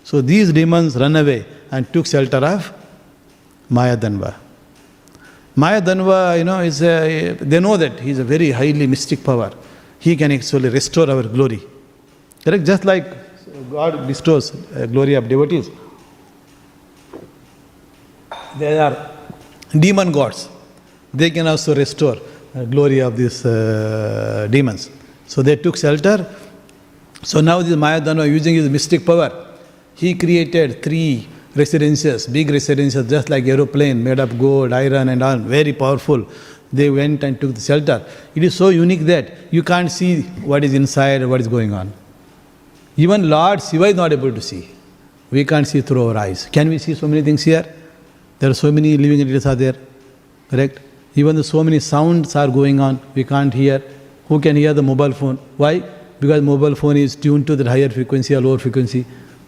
So these demons run away and took shelter of Maya Danava. Maya Danava, you know, is a, they know that he is a very highly mystic power. He can actually restore our glory. Correct? Just like God bestows glory of devotees. There are demon gods. They can also restore the glory of these uh, demons. So they took shelter. So now this Maya Danava, using his mystic power, he created three residences, big residences, just like aeroplane, made of gold, iron and all, very powerful. They went and took the shelter. It is so unique that you can't see what is inside or what is going on. Even Lord Shiva is not able to see. We can't see through our eyes. Can we see so many things here? There are so many living entities are there, correct? Even though so many sounds are going on, we can't hear. Who can hear the mobile phone? Why? Because mobile phone is tuned to the higher frequency or lower frequency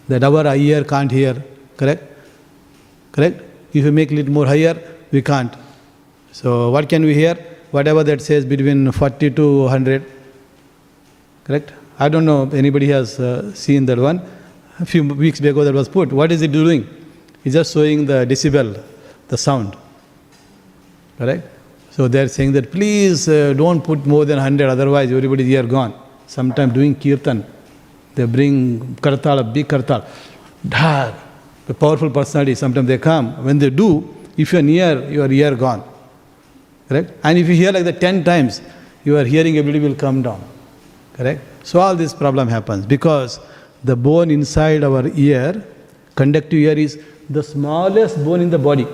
that our ear can't hear, correct? Correct? If you make it more higher, we can't. So what can we hear? Whatever that says between forty to one hundred, correct? I don't know if anybody has uh, seen that one. A few weeks ago that was put. What is it doing? It's just showing the decibel, the sound, correct? So they're saying that please uh, don't put more than one hundred, otherwise everybody's ear gone. Sometimes doing kirtan, they bring kartal, a big kartal. Dhar, the powerful personality, sometimes they come. When they do, if you're near, your ear gone, correct? And if you hear like that ten times, your hearing ability will come down, correct? So all this problem happens because the bone inside our ear, conductive ear, is the smallest bone in the body.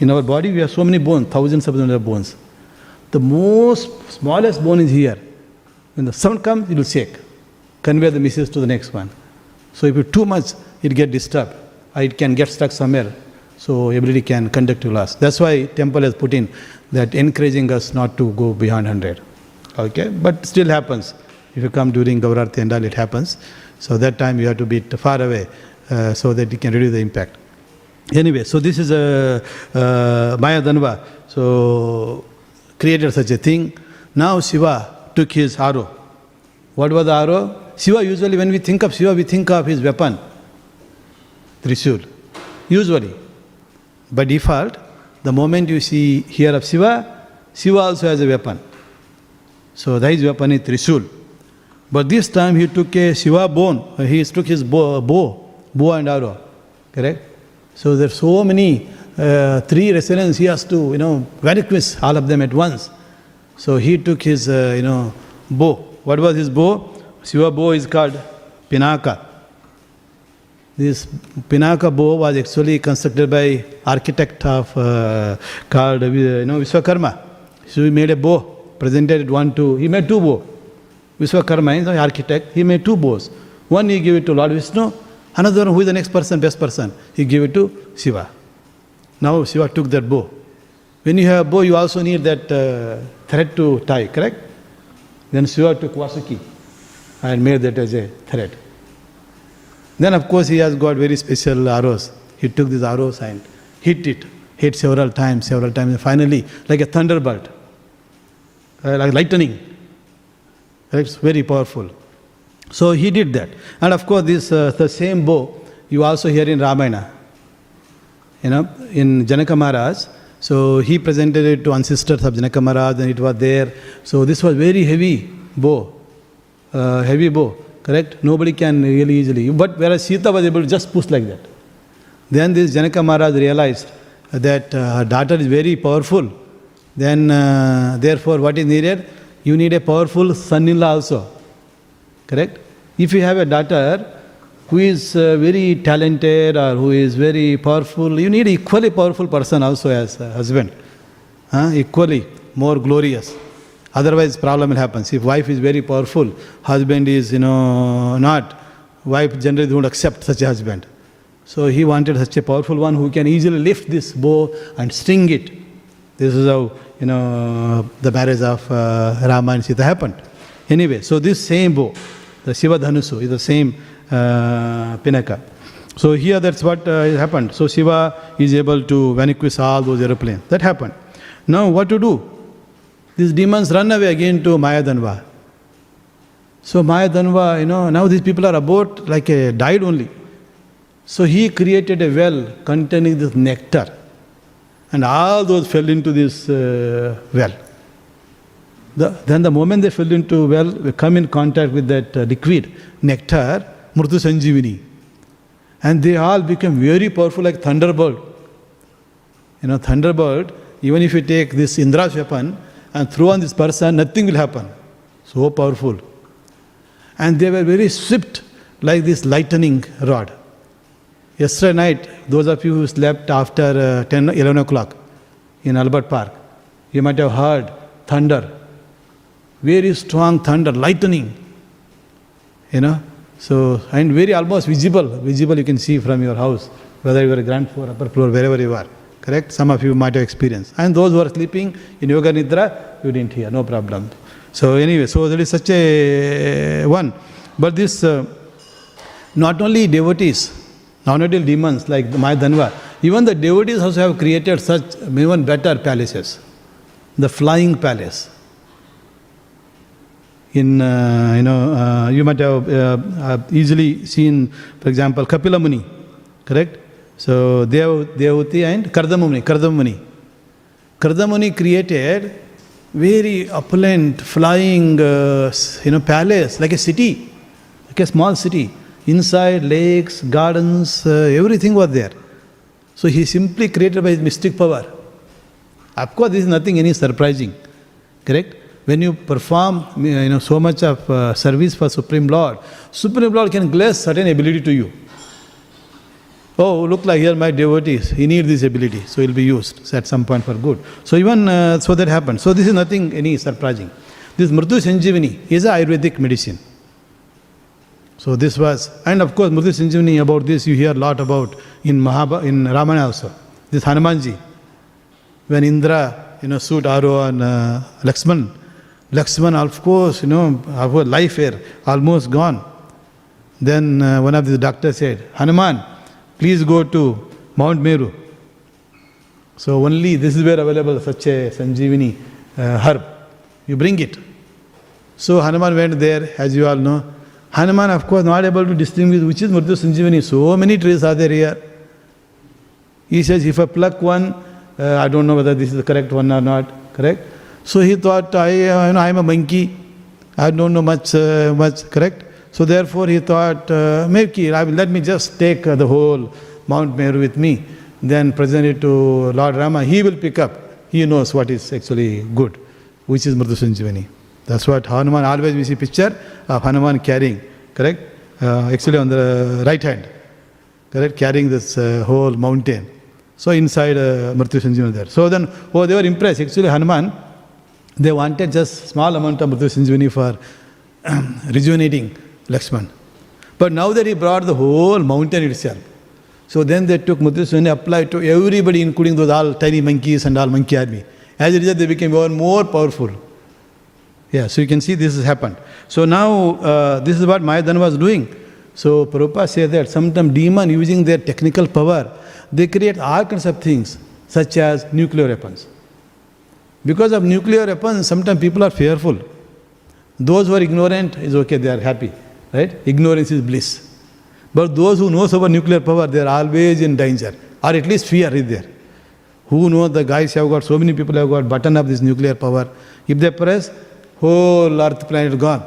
In our body, we have so many bones, thousands of other bones. The most smallest bone is here. When the sound comes, it will shake, convey the message to the next one. So if you too much, it get disturbed. It can get stuck somewhere. So ability can conduct to loss. That's why temple has put in that, encouraging us not to go beyond one hundred. Okay, but still happens. If you come during Gaurarthi and all, it happens. So that time you have to be far away uh, so that you can reduce the impact. Anyway, so this is a uh, Maya Danava. So created such a thing. Now Shiva took his arrow. What was the arrow? Shiva, usually when we think of Shiva, we think of his weapon, Trishul. Usually. By default, the moment you see here of Shiva, Shiva also has a weapon. So that his weapon is Trishul. But this time he took a Shiva bone, he took his bow, bow, bow and arrow, correct? So there are so many, uh, three resonances he has to, you know, vanquish all of them at once. So he took his, uh, you know, bow. What was his bow? Shiva bow is called Pinaka. This Pinaka bow was actually constructed by architect of, uh, called, uh, you know, Vishwakarma. So he made a bow, presented it one, two, he made two bows. Vishwakarma is an architect, he made two bows. One he gave it to Lord Vishnu, another one, who is the next person, best person, he gave it to Shiva. Now Shiva took that bow. When you have a bow, you also need that uh, thread to tie, correct? Then Shiva took Vasuki and made that as a thread. Then of course he has got very special arrows. He took these arrows and hit it, hit several times, several times, and finally, like a thunderbolt, uh, like lightning. It's very powerful. So he did that. And of course, this uh, the same bow you also hear in Ramayana. You know, in Janaka Maharaj. So he presented it to ancestors of Janaka Maharaj and it was there. So this was very heavy bow. Uh, heavy bow, correct? Nobody can really easily. But whereas Sita was able to just push like that. Then this Janaka Maharaj realized that uh, her daughter is very powerful. Then, uh, therefore, what is needed? You need a powerful son-in-law also, correct? If you have a daughter who is uh, very talented or who is very powerful, you need equally powerful person also as a husband, huh? Equally more glorious. Otherwise problem will happen. If wife is very powerful, husband is, you know, not, wife generally won't accept such a husband. So he wanted such a powerful one who can easily lift this bow and string it. This is how, you know, the marriage of uh, Rama and Sita happened. Anyway, so this same bow, the Shiva Dhanusu, is the same uh, Pinaka. So here that's what uh, happened. So Shiva is able to vanquish all those aeroplanes. That happened. Now what to do? These demons run away again to Maya Danava. So Maya Danava, you know, now these people are about like a died only. So he created a well containing this nectar. And all those fell into this uh, well. The, then the moment they fell into well, we come in contact with that uh, liquid, nectar, Mrita Sanjivani. And they all became very powerful like thunderbolt. you know, thunderbolt, even if you take this Indra's weapon and throw on this person, nothing will happen. So powerful. And they were very swift, like this lightning rod. Yesterday night, those of you who slept after uh, ten, eleven o'clock in Albert Park, you might have heard thunder. Very strong thunder, lightning. You know, so, and very almost visible. Visible you can see from your house, whether you are ground floor, upper floor, wherever you are. Correct? Some of you might have experienced. And those who are sleeping in Yoga Nidra, you didn't hear, no problem. So anyway, so there is such a one. But this, uh, not only devotees, not only demons like the Maya Danava, even the devotees also have created such even better palaces. The flying palace. In, uh, you know, uh, you might have uh, easily seen, for example, Kapila Muni, correct? So, Dev, Devuti and Kardamuni, Kardamuni. Kardamuni created very opulent, flying, uh, you know, palace, like a city, like a small city. Inside, lakes, gardens, uh, everything was there. So, he simply created by his mystic power. Of course, this is nothing any surprising, correct? When you perform, you know, so much of uh, service for Supreme Lord, Supreme Lord can bless certain ability to you. Oh, look like here my devotees, he needs this ability, so it will be used at some point for good. So even, uh, so that happened. So this is nothing any surprising. This Mrita Sanjivani is an Ayurvedic medicine. So this was, and of course Mrita Sanjivani, about this you hear a lot about in Mahabharata, in Ramana also. This Hanumanji, when Indra, you know, sued Aro and uh, Lakshman, Lakshman, of course, you know, our life here, almost gone. Then uh, one of the doctors said, Hanuman, please go to Mount Meru. So only this is where available such a Sanjivani uh, herb. You bring it. So Hanuman went there, as you all know. Hanuman, of course, not able to distinguish which is Murti Sanjivani. So many trees are there here. He says, if I pluck one, uh, I don't know whether this is the correct one or not. Correct? So he thought, I uh, you know, I am a monkey, I don't know much, uh, much, correct? So therefore he thought, uh, maybe I will, let me just take uh, the whole Mount Meru with me, then present it to Lord Rama, he will pick up, he knows what is actually good, which is Mrita Sanjivani. That's what Hanuman, always we see picture of Hanuman carrying, correct? Uh, actually on the right hand, correct? Carrying this uh, whole mountain. So inside uh, Mrita Sanjivani there. So then, oh, they were impressed, actually Hanuman, they wanted just small amount of Mrita Sanjivani for rejuvenating Lakshman. But now that he brought the whole mountain itself, so then they took Mrita Sanjivani, applied to everybody, including those all tiny monkeys and all monkey army. As a result, they became even more powerful. Yeah, so you can see this has happened. So now, uh, this is what Maya Danava was doing. So Prabhupada says that sometimes demons, using their technical power, they create all kinds of things, such as nuclear weapons. Because of nuclear weapons, sometimes people are fearful. Those who are ignorant, is okay, they are happy, right? Ignorance is bliss. But those who know about nuclear power, they are always in danger, or at least fear is there. Who knows, the guys have got, so many people have got button up this nuclear power. If they press, whole earth planet gone.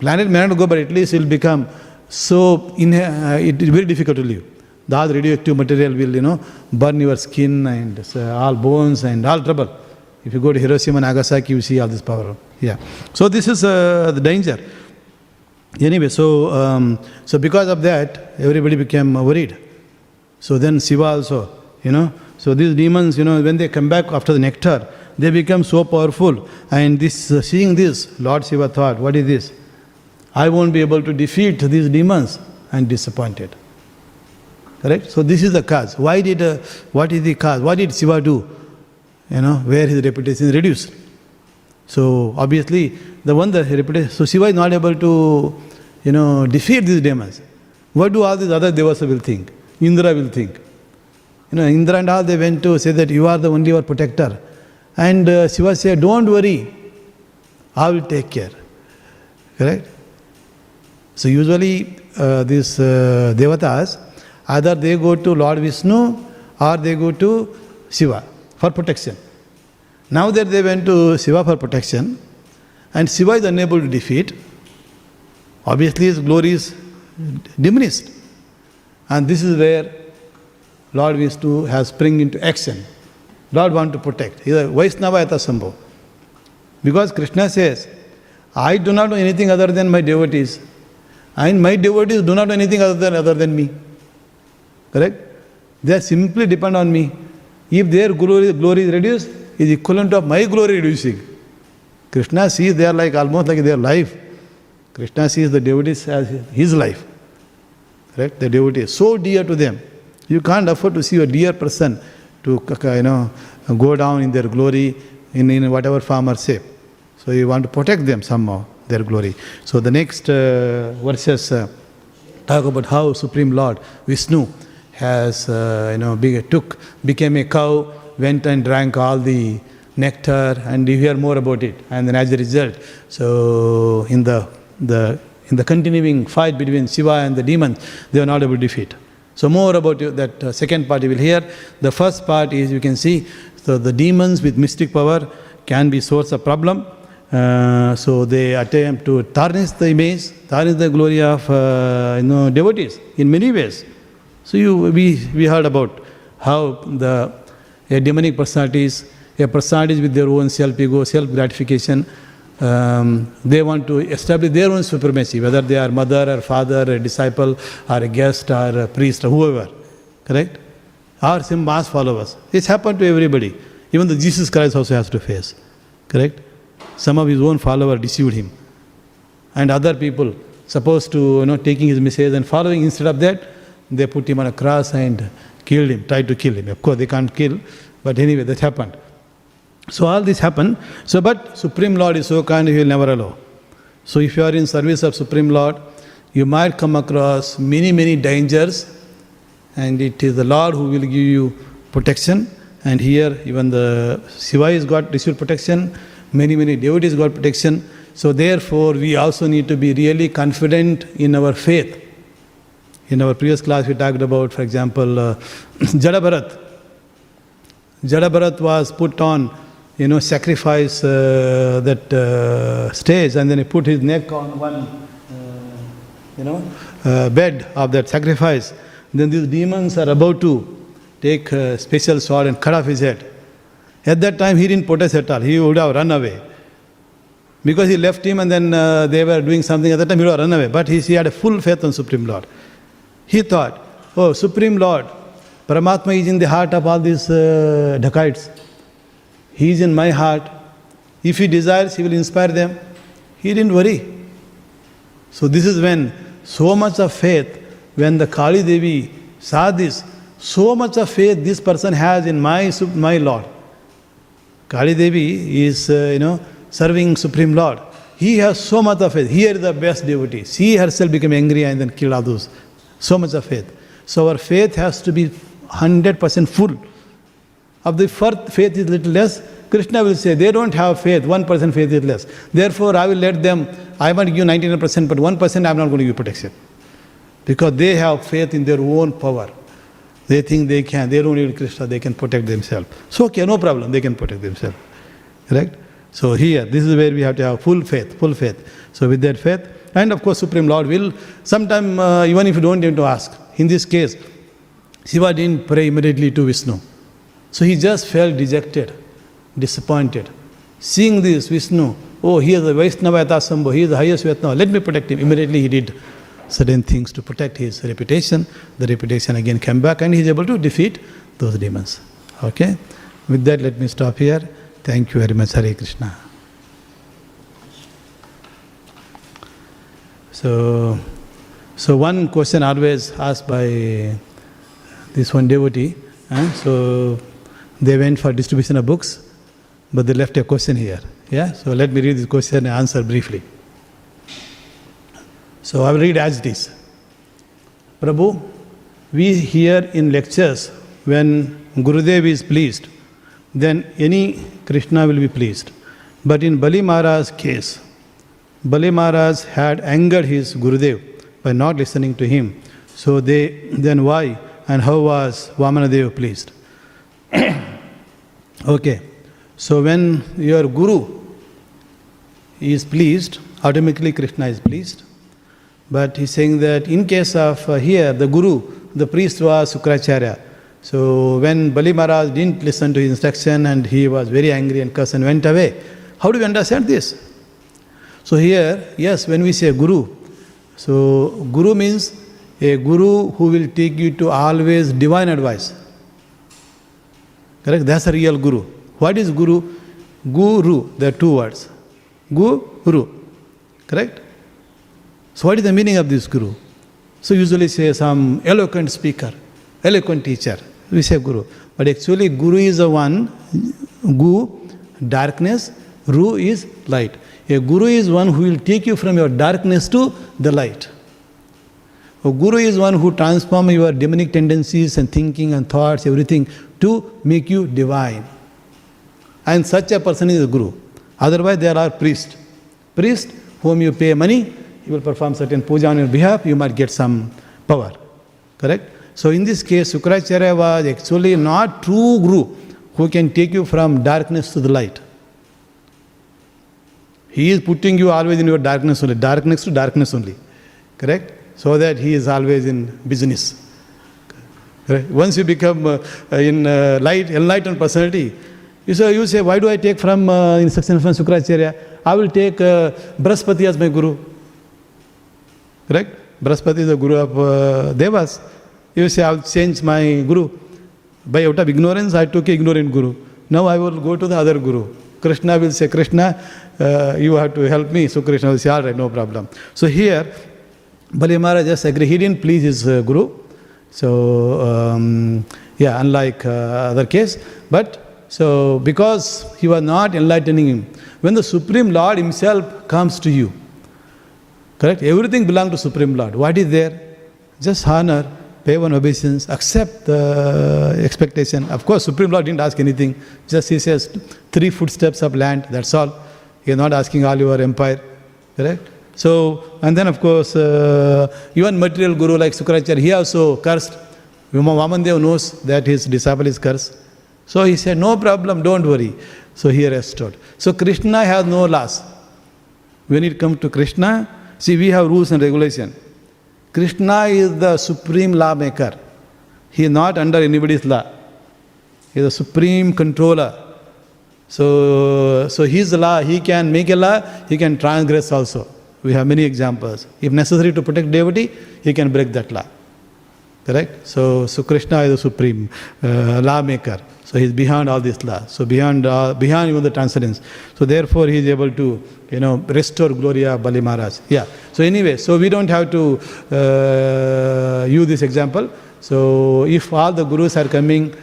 Planet may not go, but at least it will become so, in, uh, it is very difficult to live. That radioactive material will, you know, burn your skin and uh, all bones and all trouble. If you go to Hiroshima and Nagasaki, you see all this power. Yeah. So this is uh, the danger. Anyway, so um, so because of that, everybody became worried. So then Shiva also, you know, so these demons, you know, when they come back after the nectar, they become so powerful. And this, uh, seeing this, Lord Shiva thought, what is this? I won't be able to defeat these demons, and disappointed. Correct? So this is the cause. Why did, uh, what is the cause? What did Shiva do? You know, where his reputation is reduced. So obviously, the one that his reputation, so Shiva is not able to, you know, defeat these demons. What do all these other Devas will think? Indra will think. You know, Indra and all, they went to say that you are the only our protector. And uh, Shiva said, don't worry, I will take care. Correct? So usually, uh, these uh, Devatas, either they go to Lord Vishnu or they go to Shiva for protection. Now that they went to Shiva for protection and Shiva is unable to defeat, obviously his glory is diminished. And this is where Lord Vishnu has spring into action. Lord wants to protect. He is a Vaishnava Yata Sambho. Because Krishna says, I do not know anything other than my devotees. And my devotees do not know anything other than, other than me. Correct? They simply depend on me. If their glory, glory is reduced, it is equivalent of my glory reducing. Krishna sees they are like almost like their life. Krishna sees the devotees as his life. Correct? The devotee is so dear to them. You can't afford to see a dear person to you know, go down in their glory in, in whatever form or shape. So you want to protect them somehow, their glory. So the next uh, verses uh, talk about how Supreme Lord Vishnu has uh, you know be, took became a cow, went and drank all the nectar, and you hear more about it. And then as a result, so in the the in the continuing fight between Shiva and the demons, they were not able to defeat. So more about that uh, second part you will hear. The first part is you can see so the demons with mystic power can be source of problem. Uh, so they attempt to tarnish the image, tarnish the glory of uh, you know devotees in many ways. So you we we heard about how the a demonic personalities, a personalities with their own self ego, self gratification. Um, they want to establish their own supremacy, whether they are mother or father, or a disciple, or a guest, or a priest, or whoever, correct? Or some mass followers. It's happened to everybody. Even the Jesus Christ also has to face, correct? Some of his own followers deceived him, and other people supposed to you know taking his message and following. Instead of that, they put him on a cross and killed him. Tried to kill him. Of course, they can't kill, but anyway, that happened. So all this happened. So, but Supreme Lord is so kind, He will never allow. So if you are in service of Supreme Lord, you might come across many, many dangers, and it is the Lord who will give you protection. And here, even the Shiva has got received protection. Many, many devotees got protection. So therefore, we also need to be really confident in our faith. In our previous class, we talked about, for example, uh, Jada Bharat. Jada Bharat was put on you know, sacrifice uh, that uh, stage, and then he put his neck on one, uh, you know, uh, bed of that sacrifice. Then these demons are about to take a special sword and cut off his head. At that time, he didn't protest at all. He would have run away. Because he left him and then uh, they were doing something at that time, he would have run away. But he, he had a full faith on Supreme Lord. He thought, oh, Supreme Lord, Paramatma is in the heart of all these uh, dacoits. He is in my heart. If He desires, He will inspire them. He didn't worry. So this is when so much of faith, when the Kali Devi saw this, so much of faith this person has in my, my Lord. Kali Devi is, uh, you know, serving Supreme Lord. He has so much of faith. Here is the best devotee. She herself became angry and then killed all those. So much of faith. So our faith has to be one hundred percent full. Of the first faith is little less, Krishna will say, they don't have faith, one percent faith is less. Therefore, I will let them, I want to give ninety-nine percent, but one percent I am not going to give protection. Because they have faith in their own power. They think they can, they don't need Krishna, they can protect themselves. So, okay, no problem, they can protect themselves. Correct? So here, this is where we have to have full faith, full faith. So with that faith, and of course, Supreme Lord will, sometime, uh, even if you don't need to ask, in this case, Shiva didn't pray immediately to Vishnu. So he just felt dejected, disappointed. Seeing this, Vishnu, oh, he is the Vaishnava Yata Sambho, he is the highest Vaishnava, let me protect him. Immediately he did certain things to protect his reputation. The reputation again came back and he is able to defeat those demons. Okay? With that, let me stop here. Thank you very much. Hare Krishna. So, so one question always asked by this one devotee. Eh? So, they went for distribution of books, but they left a question here. Yeah? So let me read this question and answer briefly. So I will read as it is. Prabhu, we hear in lectures when Gurudev is pleased, then any Krishna will be pleased. But in Bali Maharaj's case, Bali Maharaj had angered his Gurudev by not listening to him. So they then why and how was Vamanadeva pleased? Okay, so when your Guru is pleased, automatically Krishna is pleased. But he's saying that in case of uh, here, the Guru, the priest was Shukracharya. So when Bali Maharaj didn't listen to his instruction and he was very angry and cursed and went away, how do we understand this? So here, yes, when we say Guru, so Guru means a Guru who will take you to always divine advice. Correct? That's a real Guru. What is Guru? Guru, there are two words. Guru. Correct? So what is the meaning of this Guru? So usually say some eloquent speaker, eloquent teacher, we say Guru. But actually Guru is the one, Gu, darkness, Ru is light. A Guru is one who will take you from your darkness to the light. A Guru is one who transforms your demonic tendencies and thinking and thoughts, everything, to make you divine. And such a person is a Guru. Otherwise there are priests. Priests whom you pay money, you will perform certain puja on your behalf, you might get some power. Correct? So in this case, Shukracharya was actually not true Guru who can take you from darkness to the light. He is putting you always in your darkness only, darkness to darkness only. Correct? So that he is always in business. Correct? Once you become uh, in uh, light, enlightened personality, you say, you say, why do I take from uh, instruction from Shukracharya? I will take uh, Brahaspati as my Guru. Correct? Brahaspati is the Guru of uh, Devas. You say, I will change my Guru. By out of ignorance, I took an ignorant Guru. Now I will go to the other Guru. Krishna will say, Krishna, uh, you have to help me. So Krishna will say, all right, no problem. So here, Bali Maharaj just agreed. He didn't please his uh, Guru. So, um, yeah, unlike uh, other case. But, so, because he was not enlightening him. When the Supreme Lord himself comes to you, correct? Everything belongs to Supreme Lord. What is there? Just honor, pay one obeisance, accept the expectation. Of course, Supreme Lord didn't ask anything. Just he says, three footsteps of land, that's all. He is not asking all your empire, correct? So, and then of course, uh, even material Guru like Shukracharya, he also cursed. Vamanadeva knows that his disciple is cursed. So he said, no problem, don't worry. So he restored. So Krishna has no loss. When it comes to Krishna, see, we have rules and regulations. Krishna is the supreme lawmaker. He is not under anybody's law. He is the supreme controller. So, so his law, he can make a law, he can transgress also. We have many examples. If necessary to protect devotee, he can break that law. Correct? So, so Krishna is the supreme uh, lawmaker. So he is beyond all this law. So beyond uh, beyond even the transcendence. So therefore he is able to, you know, restore glory of Bali Maharaj. Yeah. So anyway, so we don't have to uh, use this example. So if all the Gurus are coming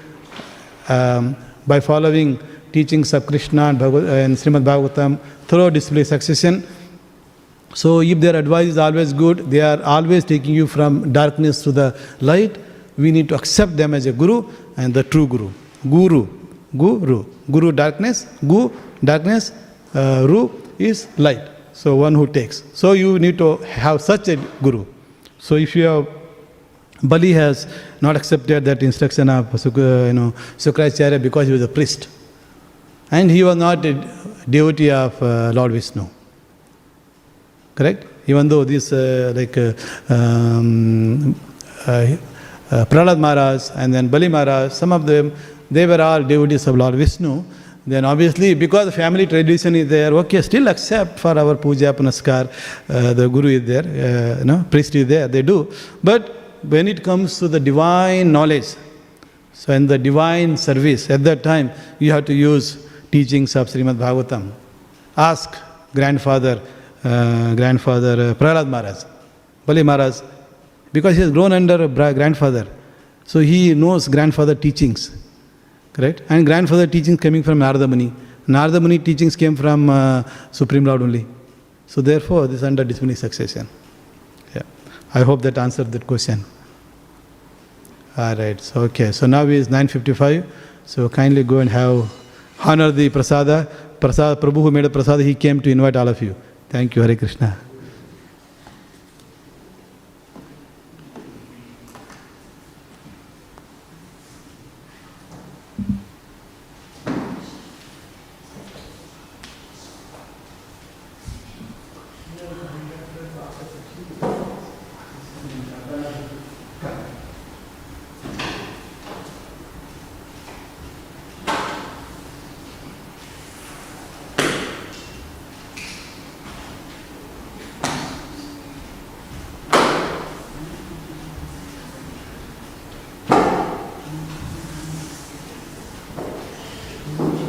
um, by following teachings of Krishna and, Bhagavad, and Srimad Bhagavatam through display succession, so if their advice is always good, they are always taking you from darkness to the light, we need to accept them as a Guru and the true Guru. Guru, Guru, Guru darkness, Gu darkness, uh, Ru is light. So one who takes. So you need to have such a Guru. So if you have, Bali has not accepted that instruction of you know, Shukracharya because he was a priest. And he was not a devotee of uh, Lord Vishnu. Correct? Even though this uh, like uh, um, uh, uh, Prahlad Maharaj and then Bali Maharaj, some of them, they were all devotees of Lord Vishnu. Then obviously, because family tradition is there, okay, still accept for our puja, panaskar, uh, the Guru is there, uh, you know, priest is there, they do. But when it comes to the divine knowledge, so in the divine service, at that time, you have to use teachings of Srimad Bhagavatam. Ask grandfather, uh, grandfather uh, Prahlad Maharaj, Bali Maharaj, because he has grown under a grandfather. So he knows grandfather teachings. Right? And grandfather teachings coming from Narada Muni. Narada Muni teachings came from uh, Supreme Lord only. So therefore, this is under disciplic succession. Yeah. I hope that answered that question. Alright, so okay. So now is nine fifty-five. So kindly go and have, honor the prasada. Prasada, Prabhu who made a prasada, he came to invite all of you. Thank you, Hare Krishna.